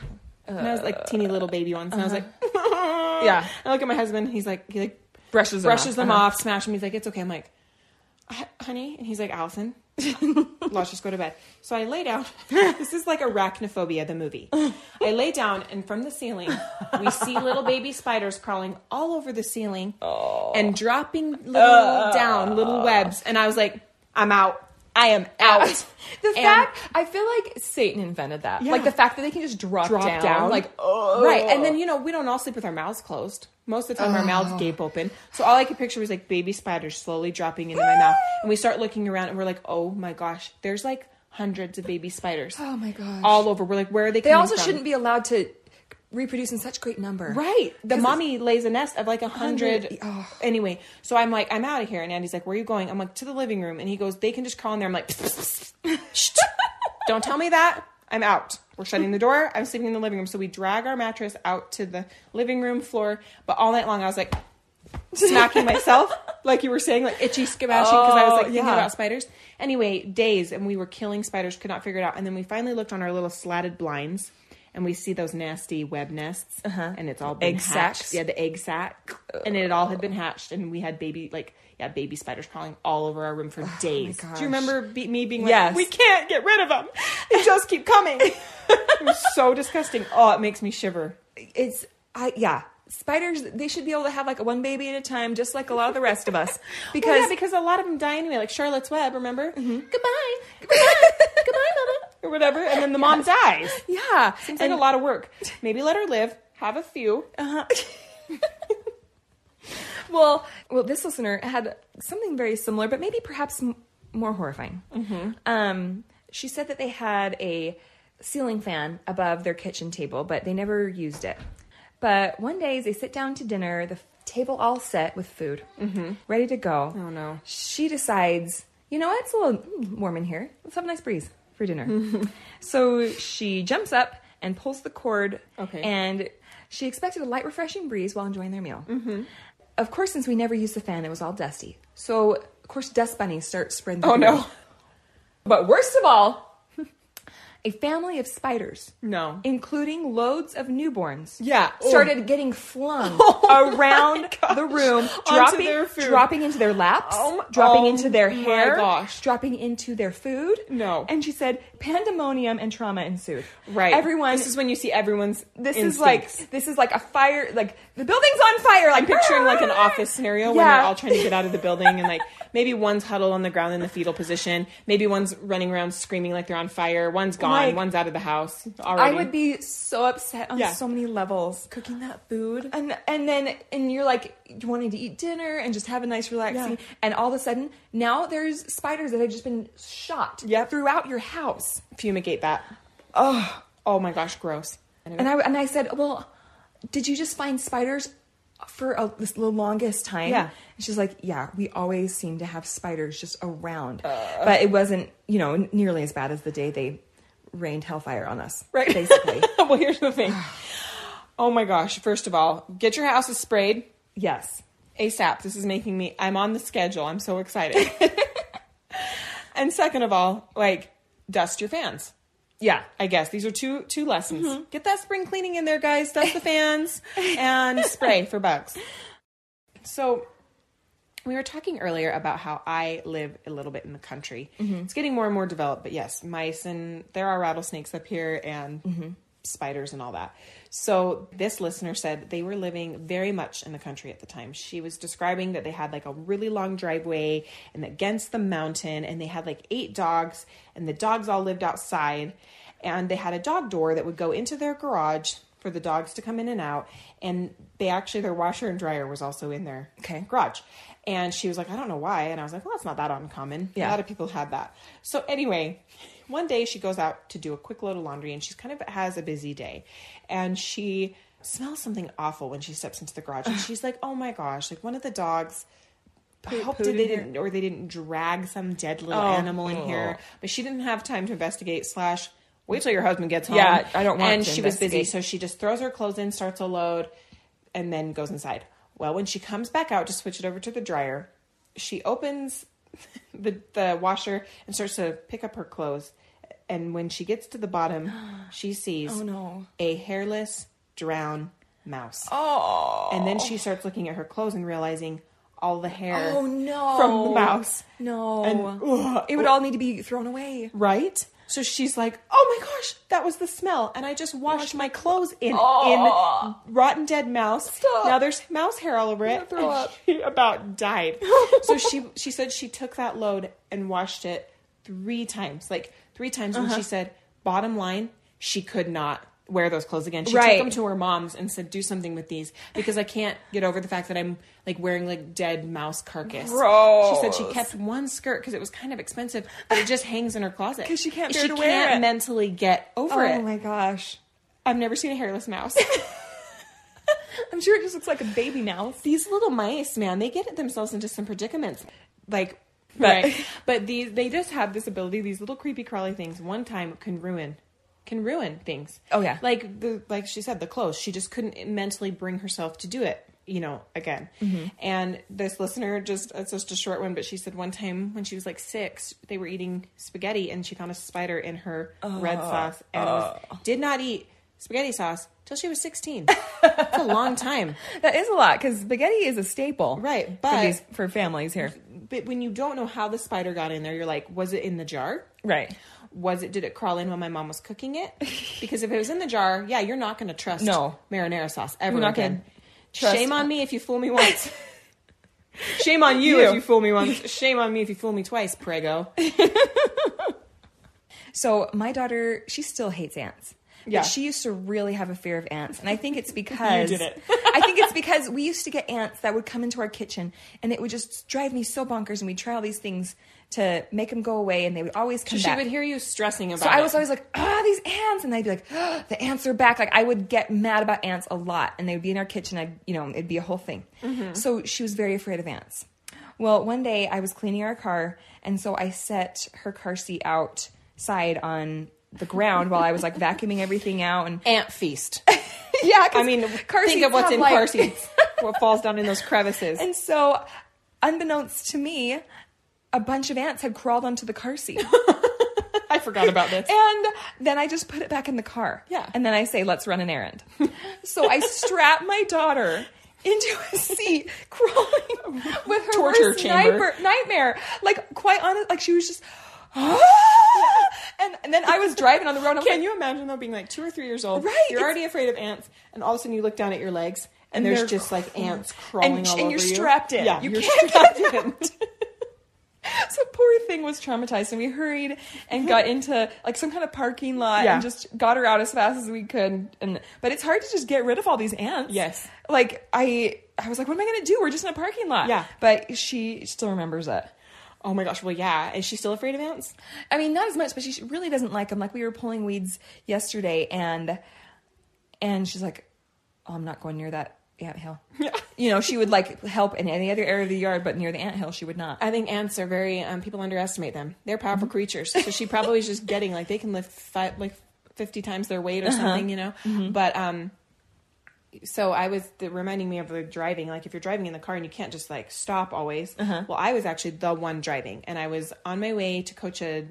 And I was teeny little baby ones. And I was yeah. I look at my husband. He's he brushes them off, smashes them. He's like, it's okay. I'm like, honey. And he's like, Allison. Let's just go to bed. So I lay down. This is like Arachnophobia, the movie. I lay down, and from the ceiling, we see little baby spiders crawling all over the ceiling and dropping little webs. And I was like, I'm out. I am out. I feel like Satan invented that. Yeah. The fact that they can just drop down. Right. And then, we don't all sleep with our mouths closed. Most of the time our mouths gape open. So all I could picture was baby spiders slowly dropping into my mouth. And we start looking around and we're like, oh my gosh, there's hundreds of baby spiders. Oh my gosh. All over. We're like, where are they coming from? They also shouldn't be allowed to reproduce in such great number. Right. The mommy lays a nest of 100. Anyway, so I'm like, I'm out of here. And Andy's like, where are you going? I'm like, to the living room. And he goes, they can just crawl in there. I'm like, pss, pss, pss. Don't tell me that. I'm out. We're shutting the door. I'm sleeping in the living room. So we drag our mattress out to the living room floor. But all night long, I was smacking myself, like you were saying, itchy, skamashing, because I was thinking about spiders. Anyway, days, and we were killing spiders, could not figure it out. And then we finally looked on our little slatted blinds. and we see those nasty web nests, and it's all been egg hatched. Sacks. Yeah, the egg sack, and it all had been hatched, and we had baby spiders crawling all over our room for days. Do you remember me being like, yes, we can't get rid of them; they just keep coming. It was so disgusting. Oh, it makes me shiver. Spiders, they should be able to have like one baby at a time, just like a lot of the rest of us. Because because a lot of them die anyway. Like Charlotte's Web, remember? Mm-hmm. Goodbye, goodbye, mama, or whatever. And then the mom dies. Yeah, seems like a lot of work. Maybe let her live. Have a few. Well, this listener had something very similar, but maybe perhaps more horrifying. Mm-hmm. She said that they had a ceiling fan above their kitchen table, but they never used it. But one day, as they sit down to dinner, the table all set with food, ready to go. Oh, no. She decides, you know what? It's a little warm in here. Let's have a nice breeze for dinner. Mm-hmm. So she jumps up and pulls the cord. Okay. And she expected a light, refreshing breeze while enjoying their meal. Mm-hmm. Of course, since we never used the fan, it was all dusty. So, of course, dust bunnies start spreading the food. No. But worst of all, a family of spiders, including loads of newborns, started getting flung around the room, dropping into their laps, dropping into their hair, dropping into their food. No. And she said pandemonium and trauma ensued. Right. Everyone. This is when you see everyone's This is like a fire, like the building's on fire. Like, I'm picturing like an office scenario when they're all trying to get out of the building, and like maybe one's huddled on the ground in the fetal position. Maybe one's running around screaming like they're on fire. One's gone. Like, one's out of the house already. I would be so upset on so many levels. Cooking that food. And then you're like wanting to eat dinner and just have a nice relaxing. Yeah. And all of a sudden, now there's spiders that have just been shot throughout your house. Fumigate that. Oh my gosh, gross. And I said, well, did you just find spiders for the longest time? Yeah. And she's like, yeah, we always seem to have spiders just around. But it wasn't, nearly as bad as the day they rained hellfire on us, right? Basically. Well, here's the thing. Oh my gosh. First of all, get your houses sprayed. Yes. ASAP. This is making me, I'm on the schedule. I'm so excited. And second of all, like, dust your fans. Yeah. I guess these are two lessons. Mm-hmm. Get that spring cleaning in there, guys. Dust the fans and spray for bugs. So we were talking earlier about how I live a little bit in the country. Mm-hmm. It's getting more and more developed, but yes, mice, and there are rattlesnakes up here and spiders and all that. So this listener said they were living very much in the country at the time. She was describing that they had like a really long driveway and against the mountain, and they had like 8 dogs, and the dogs all lived outside, and they had a dog door that would go into their garage for the dogs to come in and out. And they actually, their washer and dryer was also in their garage. And she was like, I don't know why. And I was like, well, that's not that uncommon. Yeah. A lot of people had that. So anyway, one day she goes out to do a quick load of laundry, and she's kind of has a busy day. And she smells something awful when she steps into the garage. And she's like, oh my gosh, like one of the dogs, I hope they didn't drag some dead little animal in here. But she didn't have time to investigate / wait till your husband gets home. Yeah, I don't want to. And she was busy. So she just throws her clothes in, starts a load, and then goes inside. Well, when she comes back out to switch it over to the dryer, she opens the washer and starts to pick up her clothes. And when she gets to the bottom, she sees a hairless, drowned mouse. Oh! And then she starts looking at her clothes and realizing all the hair from the mouse. No. And, it would all need to be thrown away. Right? So she's like, oh my gosh, that was the smell. And I just washed my clothes in rotten dead mouse. Stop. Now there's mouse hair all over it. Throw up. She about died. So she said she took that load and washed it 3 times. Like 3 times. And she said, bottom line, she could not wear those clothes again. She took them to her mom's and said, do something with these, because I can't get over the fact that I'm like wearing like dead mouse carcass. Gross. She said she kept one skirt because it was kind of expensive, but it just hangs in her closet because she can't bear to wear it. She can't mentally get over it. Oh my gosh. I've never seen a hairless mouse. I'm sure it just looks like a baby mouse. These little mice, man, they get themselves into some predicaments. Like, but they just have this ability, these little creepy crawly things one time can ruin things. Oh yeah. Like she said, the clothes. She just couldn't mentally bring herself to do it, again. Mm-hmm. And this listener it's just a short one, but she said one time when she was like 6, they were eating spaghetti and she found a spider in her red sauce and did not eat spaghetti sauce till she was 16. That's a long time. That is a lot, because spaghetti is a staple. Right. But for families here. But when you don't know how the spider got in there, you're like, was it in the jar? Right. Did it crawl in when my mom was cooking it? Because if it was in the jar, yeah, you're not going to trust marinara sauce ever again. Shame on me if you fool me once. Shame on you if you fool me once. Shame on me if you fool me twice, prego. So my daughter, she still hates ants. Yeah. But she used to really have a fear of ants. And I think it's because... You did it. I think it's because we used to get ants that would come into our kitchen. And it would just drive me so bonkers. And we'd try all these things to make them go away. And they would always come back. She would hear you stressing about it. So I was always like, these ants. And I'd be like, the ants are back. Like, I would get mad about ants a lot. And they would be in our kitchen. It'd be a whole thing. Mm-hmm. So she was very afraid of ants. Well, one day I was cleaning our car. And so I set her car seat outside on... the ground while I was like vacuuming everything out and ant feast. Yeah, I mean, think of what's in car seats, what falls down in those crevices. And so, unbeknownst to me, a bunch of ants had crawled onto the car seat. I forgot about this. And then I just put it back in the car. Yeah, and then I say, "Let's run an errand." So I strap my daughter into a seat, crawling with her worst nightmare. Like, quite honest, like she was just. And then I was driving on the road. And Can you imagine though being like 2 or 3 years old? Right, you're already afraid of ants, and all of a sudden you look down at your legs, and there's just like ants crawling all over you. And you're strapped in. Yeah, you're strapped in. So poor thing was traumatized, and we hurried and got into like some kind of parking lot and just got her out as fast as we could. But it's hard to just get rid of all these ants. Yes, like I was like, what am I going to do? We're just in a parking lot. Yeah, but she still remembers it. Oh my gosh. Well, yeah. Is she still afraid of ants? I mean, not as much, but she really doesn't like them. Like we were pulling weeds yesterday and she's like, oh, I'm not going near that ant hill. Yeah. She would like help in any other area of the yard, but near the ant hill, she would not. I think ants are very, people underestimate them. They're powerful creatures. So she probably is just getting like, they can lift 50 times their weight or something, Mm-hmm. But, so I was reminding me of the driving, like if you're driving in the car and you can't just like stop always. Uh-huh. Well, I was actually the one driving and I was on my way to coach a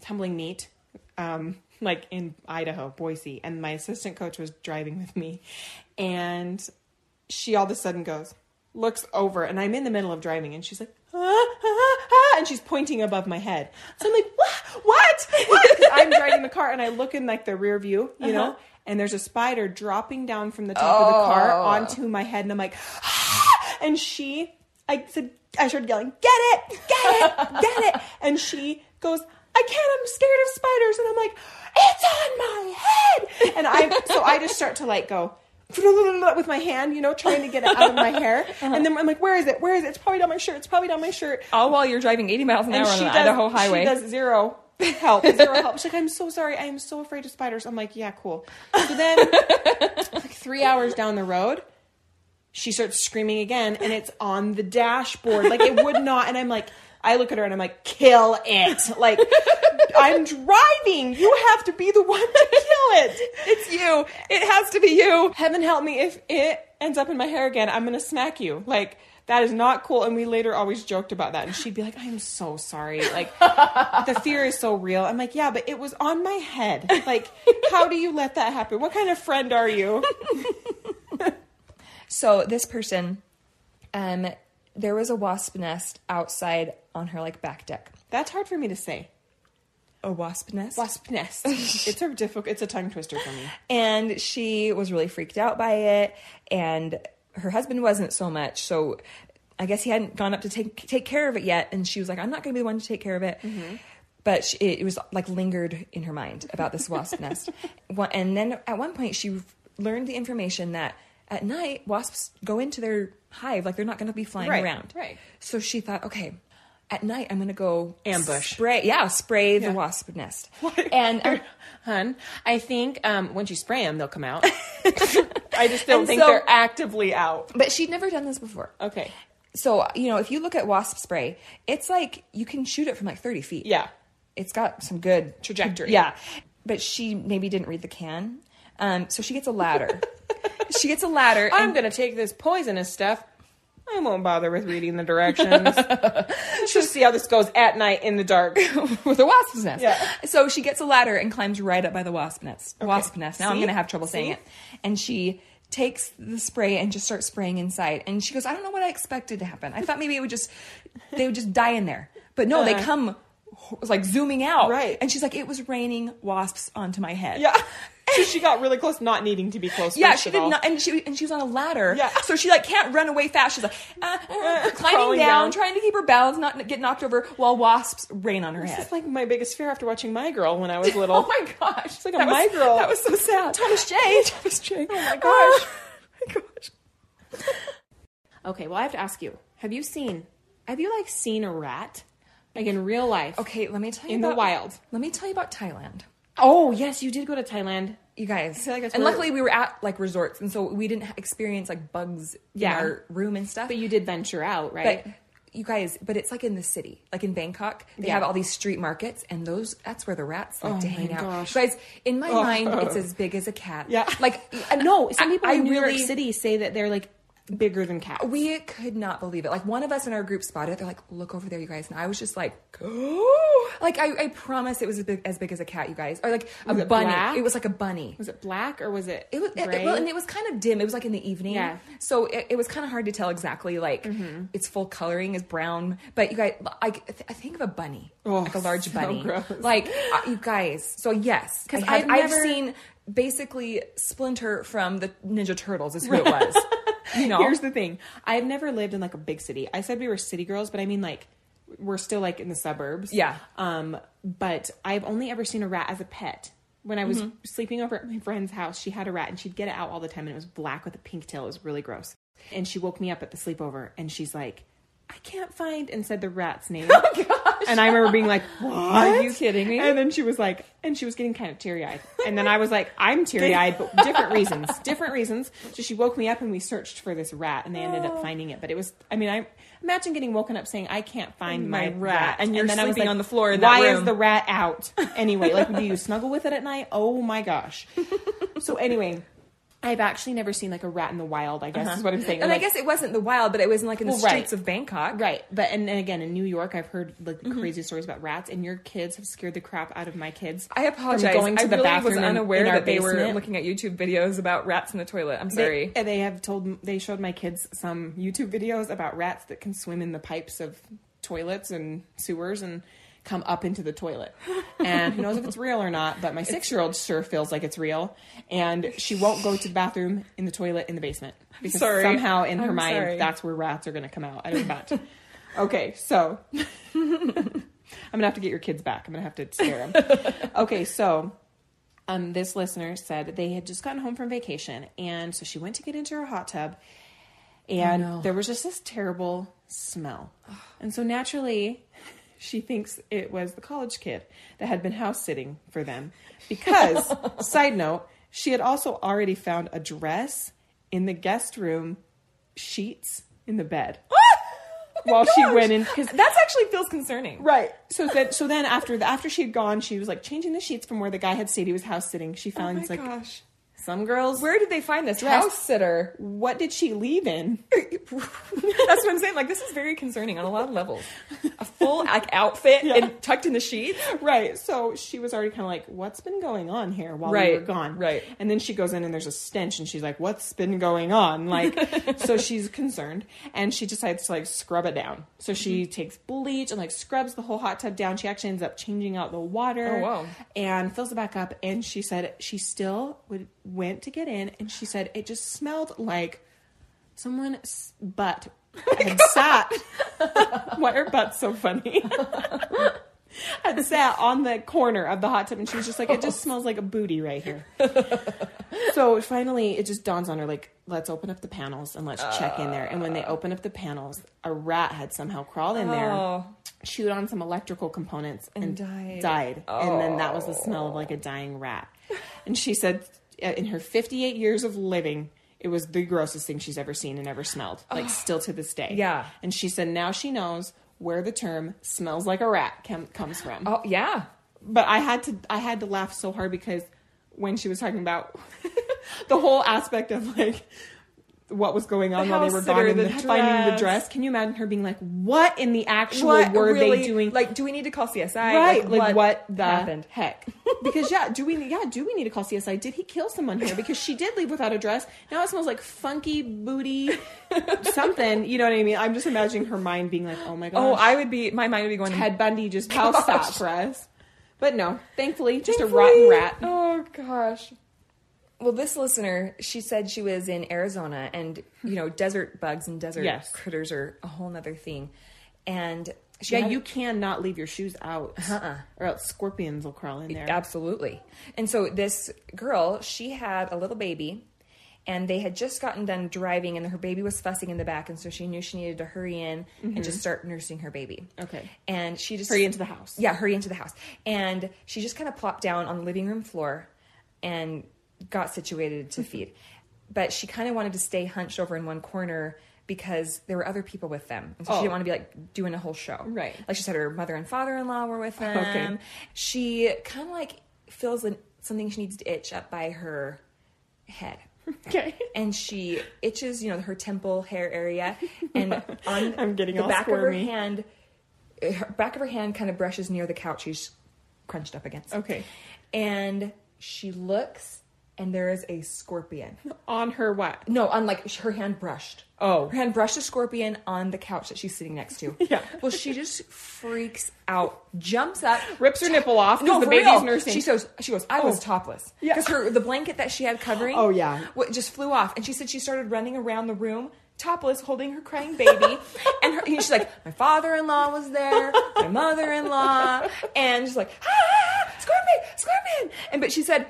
tumbling meet, like in Idaho, Boise. And my assistant coach was driving with me and she all of a sudden looks over and I'm in the middle of driving and she's like, ah, ah, ah, and she's pointing above my head. So I'm like, what? 'Cause I'm driving the car and I look in like the rear view, you know? And there's a spider dropping down from the top of the car onto my head. And I'm like, ah! And I started yelling, get it. And she goes, I can't, I'm scared of spiders. And I'm like, it's on my head. And I just start to like go with my hand, trying to get it out of my hair. Uh-huh. And then I'm like, where is it? It's probably down my shirt. All while you're driving 80 miles an hour on the Idaho highway. She does zero help. She's like, I'm so sorry, I am so afraid of spiders. I'm like, yeah, cool. So then like 3 hours down the road she starts screaming again and it's on the dashboard like it would not, and I'm like, I look at her and I'm like, kill it, like I'm driving, you have to be the one to kill it, it has to be you. Heaven help me if it ends up in my hair again, I'm gonna smack you. Like, that is not cool. And we later always joked about that. And she'd be like, I am so sorry. Like, the fear is so real. I'm like, yeah, but it was on my head. Like, how do you let that happen? What kind of friend are you? So this person, there was a wasp nest outside on her, like, back deck. That's hard for me to say. A wasp nest? Wasp nest. It's a tongue twister for me. And she was really freaked out by it. And... her husband wasn't so much, so I guess he hadn't gone up to take care of it yet. And she was like, I'm not going to be the one to take care of it. Mm-hmm. But it was like lingered in her mind about this wasp nest. And then at one point she learned the information that at night wasps go into their hive. Like, they're not going to be flying around. Right. So she thought, okay, at night I'm going to go ambush. Spray the wasp nest. What? And I think once you spray them, they'll come out. I just don't think they're actively out. But she'd never done this before. Okay. So, if you look at wasp spray, it's like you can shoot it from like 30 feet. Yeah. It's got some good trajectory. Yeah. But she maybe didn't read the can. So she gets a ladder. I'm going to take this poisonous stuff. I won't bother with reading the directions. Let's just see how this goes at night in the dark. With a wasp's nest. Yeah. So she gets a ladder and climbs right up by the wasp nest. Okay. Wasp nest. Now I'm going to have trouble saying it. And she takes the spray and just starts spraying inside. And she goes, I don't know what I expected to happen. I thought maybe it would just, they would just die in there. But no, they come like zooming out. Right. And she's like, it was raining wasps onto my head. Yeah. So she got really close, not needing to be close. Yeah, she did not, and she was on a ladder. Yeah. So she like can't run away fast. She's like climbing down, trying to keep her balance, not get knocked over while wasps rain on her head. This is like my biggest fear after watching My Girl when I was little. Oh my gosh, it's like My Girl. That was so sad. Thomas J. Oh my gosh. Okay, well I have to ask you: Have you seen a rat like in real life? Okay, let me tell you the wild. Let me tell you about Thailand. Oh, yes, you did go to Thailand. You guys. I feel like that's and luckily we were at, like, resorts, and so we didn't experience, like, bugs in our room and stuff. But you did venture out, right? But, you guys, but it's, like, in the city. Like, in Bangkok, they have all these street markets, and that's where the rats like to hang out. Gosh. You guys, in my mind, it's as big as a cat. Yeah. Like, no, some people in New York City say that they're, like, bigger than cats. We could not believe it. Like, one of us in our group spotted it. They're like, look over there, you guys. And I was just like, oh. Like, I promise it was as big as a cat, you guys. Or like a bunny. Black? It was like a bunny. Was it black or was it gray? Well, and it was kind of dim. It was like in the evening. Yeah. So it was kind of hard to tell exactly. Like, its full coloring is brown. But you guys, I think of a bunny. Oh, like a large bunny. Gross. Like, you guys. So yes. Because I've seen basically Splinter from the Ninja Turtles is who it was. You know? Here's the thing. I've never lived in like a big city. I said we were city girls, but I mean like we're still like in the suburbs. Yeah. But I've only ever seen a rat as a pet. When I was sleeping over at my friend's house, she had a rat and she'd get it out all the time and it was black with a pink tail. It was really gross. And she woke me up at the sleepover and she's like, I can't find, and said the rat's name. Oh gosh. And I remember being like, what? Are you kidding me? And then she was like, and she was getting kind of teary-eyed. And then I was like, I'm teary-eyed, but different reasons. So she woke me up and we searched for this rat and they ended up finding it. But it was, I mean, I imagine getting woken up saying, I can't find my rat. And you're sleeping on the floor in that room. Why is the rat out? Anyway, like, do you snuggle with it at night? Oh my gosh. So anyway, I've actually never seen, like, a rat in the wild, I guess is what I'm saying. And like, I guess it wasn't the wild, but it was in, like, in the streets of Bangkok. Right. But, and again, in New York, I've heard, like, crazy stories about rats, and your kids have scared the crap out of my kids. I apologize. I really was unaware that they were looking at YouTube videos about rats in the toilet. I'm sorry. They showed my kids some YouTube videos about rats that can swim in the pipes of toilets and sewers and come up into the toilet. And who knows if it's real or not, but my 6-year-old sure feels like it's real. And she won't go to the bathroom in the toilet in the basement. Because somehow in her mind, that's where rats are going to come out. I don't know about. Okay, so I'm going to have to get your kids back. I'm going to have to scare them. Okay, so this listener said they had just gotten home from vacation. And so she went to get into her hot tub. And there was just this terrible smell. And so naturally, she thinks it was the college kid that had been house sitting for them because, side note, she had also already found a dress in the guest room, sheets in the bed while she went in. Cause that actually feels concerning. Right. So then after she had gone, she was like changing the sheets from where the guy had stayed. He was house sitting. She found some girls. Where did they find this house sitter? What did she leave in? That's what I'm saying. Like, this is very concerning on a lot of levels. A full outfit and tucked in the sheet. Right. So she was already kind of like, what's been going on here while we were gone? Right. And then she goes in and there's a stench and she's like, what's been going on? Like, so she's concerned and she decides to like scrub it down. So she takes bleach and like scrubs the whole hot tub down. She actually ends up changing out the water and fills it back up. And she said she still went to get in and she said it just smelled like someone's butt had sat. Why are butts so funny? Had sat on the corner of the hot tub and she was just like, it just smells like a booty right here. So finally it just dawns on her, like, let's open up the panels and let's check in there. And when they opened up the panels, a rat had somehow crawled in there, chewed on some electrical components and died. And then that was the smell of like a dying rat. And she said in her 58 years of living, it was the grossest thing she's ever seen and ever smelled, like still to this day. Yeah. And she said now she knows where the term smells like a rat comes from. Oh, yeah. But I had to laugh so hard because when she was talking about the whole aspect of like what was going on while they were gone and finding the dress. Can you imagine her being like, what in the actual were they doing? Like, do we need to call CSI? Right. Like what the happened? Heck. Because do we need to call CSI? Did he kill someone here? Because she did leave without a dress. Now it smells like funky booty something. You know what I mean? I'm just imagining her mind being like, oh my gosh. Oh, my mind would be going, Ted Bundy just passed that for us. But no, thankfully, just a rotten rat. Oh gosh. Well, this listener, she said she was in Arizona, and, you know, desert bugs and desert critters are a whole nother thing. And she you cannot leave your shoes out, or else scorpions will crawl in there. Absolutely. And so this girl, she had a little baby, and they had just gotten done driving, and her baby was fussing in the back, and so she knew she needed to hurry in and just start nursing her baby. Okay. And she just... hurry into the house. Yeah, hurry into the house. And she just kind of plopped down on the living room floor and... got situated to feed, but she kind of wanted to stay hunched over in one corner because there were other people with them, and so she didn't want to be like doing a whole show. Right, like she said, her mother and father-in-law were with them. Okay. She kind of like feels something she needs to itch up by her head. Okay, and she itches, you know, her temple hair area, and on I'm getting the all back squirmy. Of her hand. Her back of her hand kind of brushes near the couch she's crunched up against. Okay, and she looks. And there is a scorpion. On her what? No, on like her hand brushed. Oh. Her hand brushed a scorpion on the couch that she's sitting next to. Yeah. Well, she just freaks out, jumps up. Rips her nipple off because the baby's nursing. She goes, I was topless. Yeah. Because the blanket that she had covering just flew off. And she said she started running around the room topless, holding her crying baby. and she's like, my father-in-law was there, my mother-in-law. And she's like, scorpion. But she said...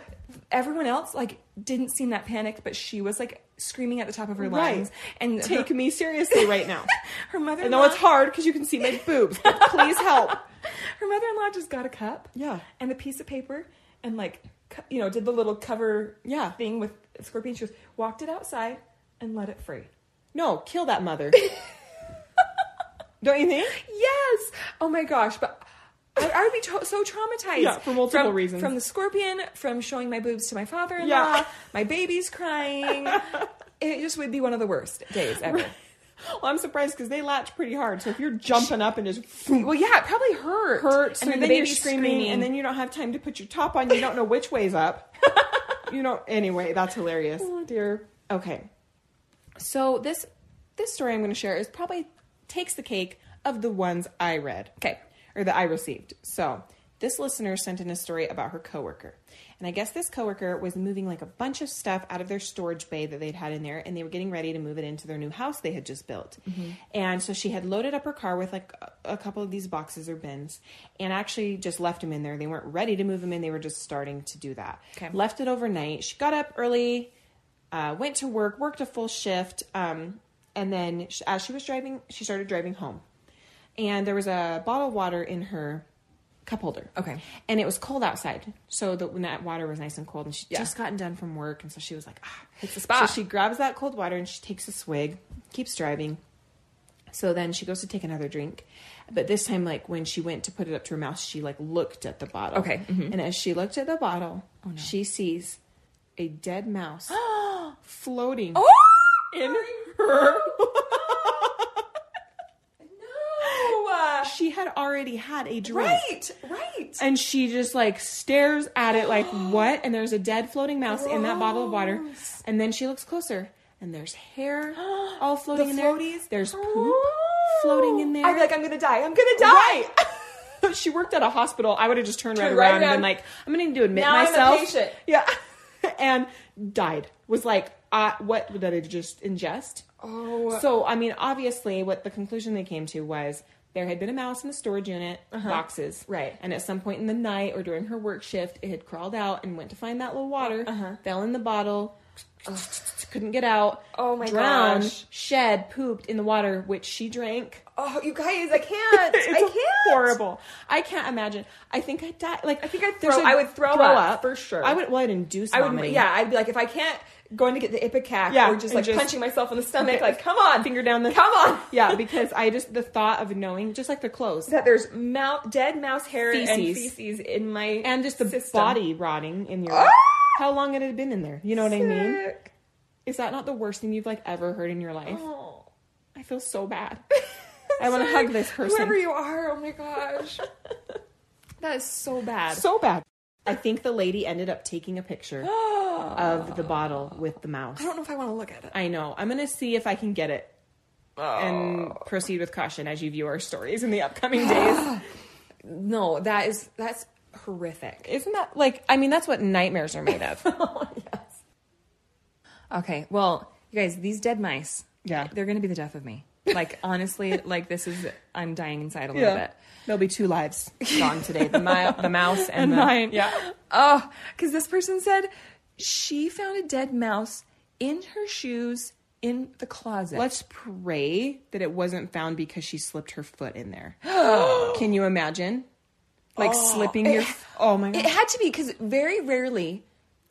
everyone else like didn't seem that panicked, but she was like screaming at the top of her lungs. And take me seriously right now. Her mother-in-law. I know it's hard because you can see my boobs, but please help. Her mother-in-law just got a cup. Yeah. And a piece of paper, and like you know did the little cover thing with scorpion. She walked it outside and let it free. No, kill that mother. Don't you think? Yes. Oh my gosh, but. I would be so traumatized. Yeah, for multiple reasons. From the scorpion, from showing my boobs to my father-in-law, my baby's crying. It just would be one of the worst days ever. Right. Well, I'm surprised because they latch pretty hard. So if you're jumping up and just... well, yeah, it probably hurts. And then the baby's screaming. And then you don't have time to put your top on. You don't know which way's up. You know, anyway, that's hilarious. Oh, dear. Okay. So this story I'm going to share is probably takes the cake of the ones I read. Okay. Or that I received. So this listener sent in a story about her coworker. And I guess this coworker was moving like a bunch of stuff out of their storage bay that they'd had in there. And they were getting ready to move it into their new house they had just built. Mm-hmm. And so she had loaded up her car with like a couple of these boxes or bins. And actually just left them in there. They weren't ready to move them in. They were just starting to do that. Okay. Left it overnight. She got up early, went to work, worked a full shift. And then as she was driving, she started driving home. And there was a bottle of water in her cup holder. Okay. And it was cold outside. So when that water was nice and cold, and she'd just gotten done from work. And so she was like, it's the spot. So she grabs that cold water and she takes a swig, keeps driving. So then she goes to take another drink. But this time, like when she went to put it up to her mouth, she like looked at the bottle. Okay. Mm-hmm. And as she looked at the bottle, she sees a dead mouse floating in her... She had already had a drink. Right. And she just like stares at it like, what? And there's a dead floating mouse in that bottle of water. And then she looks closer and there's hair all floating in there. There's poop floating in there. I'd be like, I'm going to die. Right. She worked at a hospital. I would have just turned right around and been like, I'm going to need to admit myself. I'm a patient. Yeah. And died. Was like, what did I just ingest? Oh. So, I mean, obviously what the conclusion they came to was, there had been a mouse in the storage unit, boxes. Right. And at some point in the night or during her work shift, it had crawled out and went to find that little water, fell in the bottle, couldn't get out, drowned, shed, pooped in the water, which she drank. Oh, you guys, I can't. I can't. Horrible. I can't imagine. I think I'd die. Like, I would throw up. For sure. I'd induce vomiting. I'd be like, if I can't, going to get the ipecac or just like punching myself in the stomach, like, come on. Finger down the... come on. Yeah, because the thought of knowing, just like their clothes. That there's dead mouse hair and feces in my And just the system. Body rotting in your... how long it had been in there. You know what I mean? Is that not the worst thing you've, like, ever heard in your life? Oh. I feel so bad. I want to hug this person. Whoever you are, oh my gosh. That is so bad. So bad. I think the lady ended up taking a picture of the bottle with the mouse. I don't know if I want to look at it. I know. I'm going to see if I can get it. Oh. And proceed with caution as you view our stories in the upcoming days. No, that's horrific. Isn't that, like, I mean, that's what nightmares are made of. Oh, yes. Okay, well, you guys, these dead mice, yeah, they're going to be the death of me. Like, honestly, like, this is, I'm dying inside a little bit. There'll be two lives gone today. The mouse and mine. Yeah. Oh, because this person said she found a dead mouse in her shoes in the closet. Let's pray that it wasn't found because she slipped her foot in there. Can you imagine? Like, slipping your... Oh, my God. It had to be, because very rarely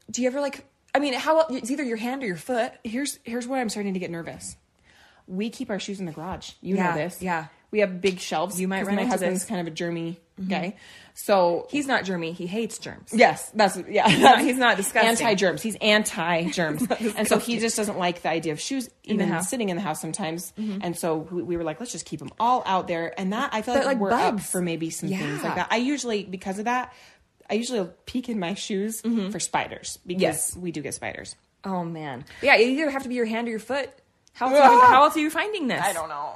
do you ever, like... I mean, how... It's either your hand or your foot. Here's where I'm starting to get nervous. We keep our shoes in the garage. You know this. Yeah. We have big shelves. You might run into this. My husband's kind of a germy guy. So... He's not germy. He hates germs. Yes. He's not disgusting. Anti-germs. He's anti-germs. And so he just doesn't like the idea of shoes even sitting in the house sometimes. Mm-hmm. And so we were like, let's just keep them all out there. And that, I feel like we're bugs. Up for maybe some things like that. Because of that, I usually peek in my shoes for spiders. Because we do get spiders. Oh, man. Yeah, it either have to be your hand or your foot. How else are you finding this? I don't know.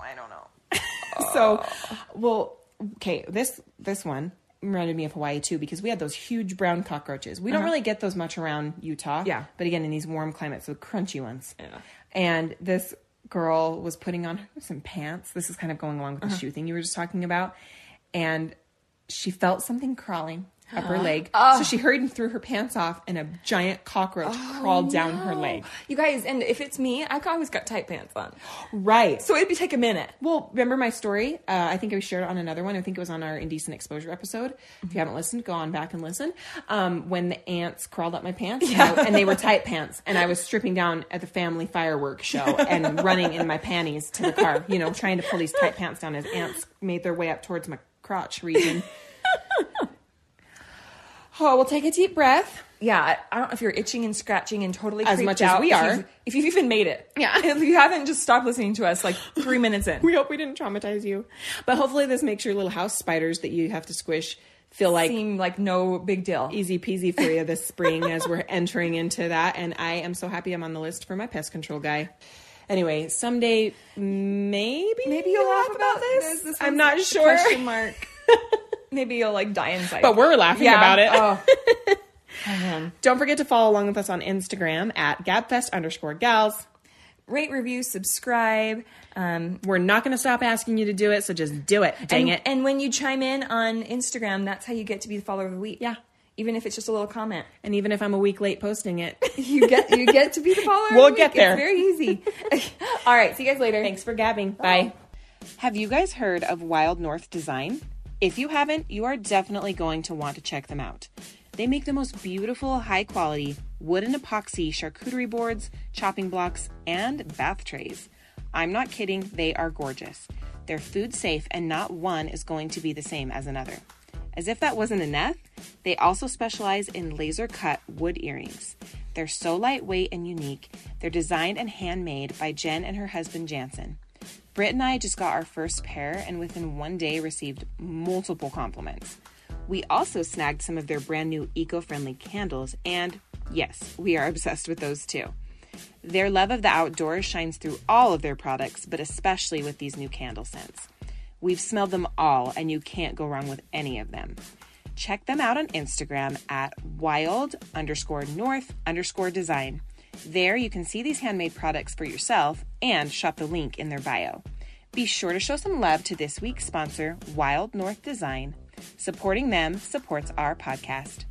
This one reminded me of Hawaii too, because we had those huge brown cockroaches. We don't really get those much around Utah. Yeah. But again, in these warm climates, the crunchy ones. Yeah. And this girl was putting on some pants. This is kind of going along with the shoe thing you were just talking about. And she felt something crawling up her leg. So she hurried and threw her pants off, and a giant cockroach crawled down her leg. You guys, and if it's me, I've always got tight pants on. Right. So it'd take a minute. Well, remember my story? I think I shared it on another one. I think it was on our Indecent Exposure episode. Mm-hmm. If you haven't listened, go on back and listen. When the ants crawled up my pants, and they were tight pants, and I was stripping down at the family fireworks show and running in my panties to the car, trying to pull these tight pants down as ants made their way up towards my crotch region. Oh, we'll take a deep breath. Yeah, I don't know if you're itching and scratching and totally creeped out. As much as we are. If you've even made it. Yeah. If you haven't, just stop listening to us like 3 minutes in. We hope we didn't traumatize you. But hopefully this makes your little house spiders that you have to squish seem like no big deal. Easy peasy for you this spring as we're entering into that. And I am so happy I'm on the list for my pest control guy. Anyway, someday, maybe you'll laugh about this. I'm not sure. Question mark. Maybe you'll like die inside. But we're laughing about it. Oh. Don't forget to follow along with us on Instagram at @GabFest_gals. Rate, review, subscribe. We're not going to stop asking you to do it, so just do it. Dang it. And when you chime in on Instagram, that's how you get to be the follower of the week. Yeah. Even if it's just a little comment. And even if I'm a week late posting it. You get to be the follower of the week. We'll get there. It's very easy. All right. See you guys later. Thanks for gabbing. Bye. Have you guys heard of Wild North Design? If you haven't, you are definitely going to want to check them out. They make the most beautiful, high-quality wooden epoxy charcuterie boards, chopping blocks, and bath trays. I'm not kidding, they are gorgeous. They're food safe, and not one is going to be the same as another. As if that wasn't enough, they also specialize in laser-cut wood earrings. They're so lightweight and unique. They're designed and handmade by Jen and her husband, Jansen. Britt and I just got our first pair and within one day received multiple compliments. We also snagged some of their brand new eco-friendly candles, and yes, we are obsessed with those too. Their love of the outdoors shines through all of their products, but especially with these new candle scents. We've smelled them all, and you can't go wrong with any of them. Check them out on Instagram at wild_north_design. There, you can see these handmade products for yourself and shop the link in their bio. Be sure to show some love to this week's sponsor, Wild North Design. Supporting them supports our podcast.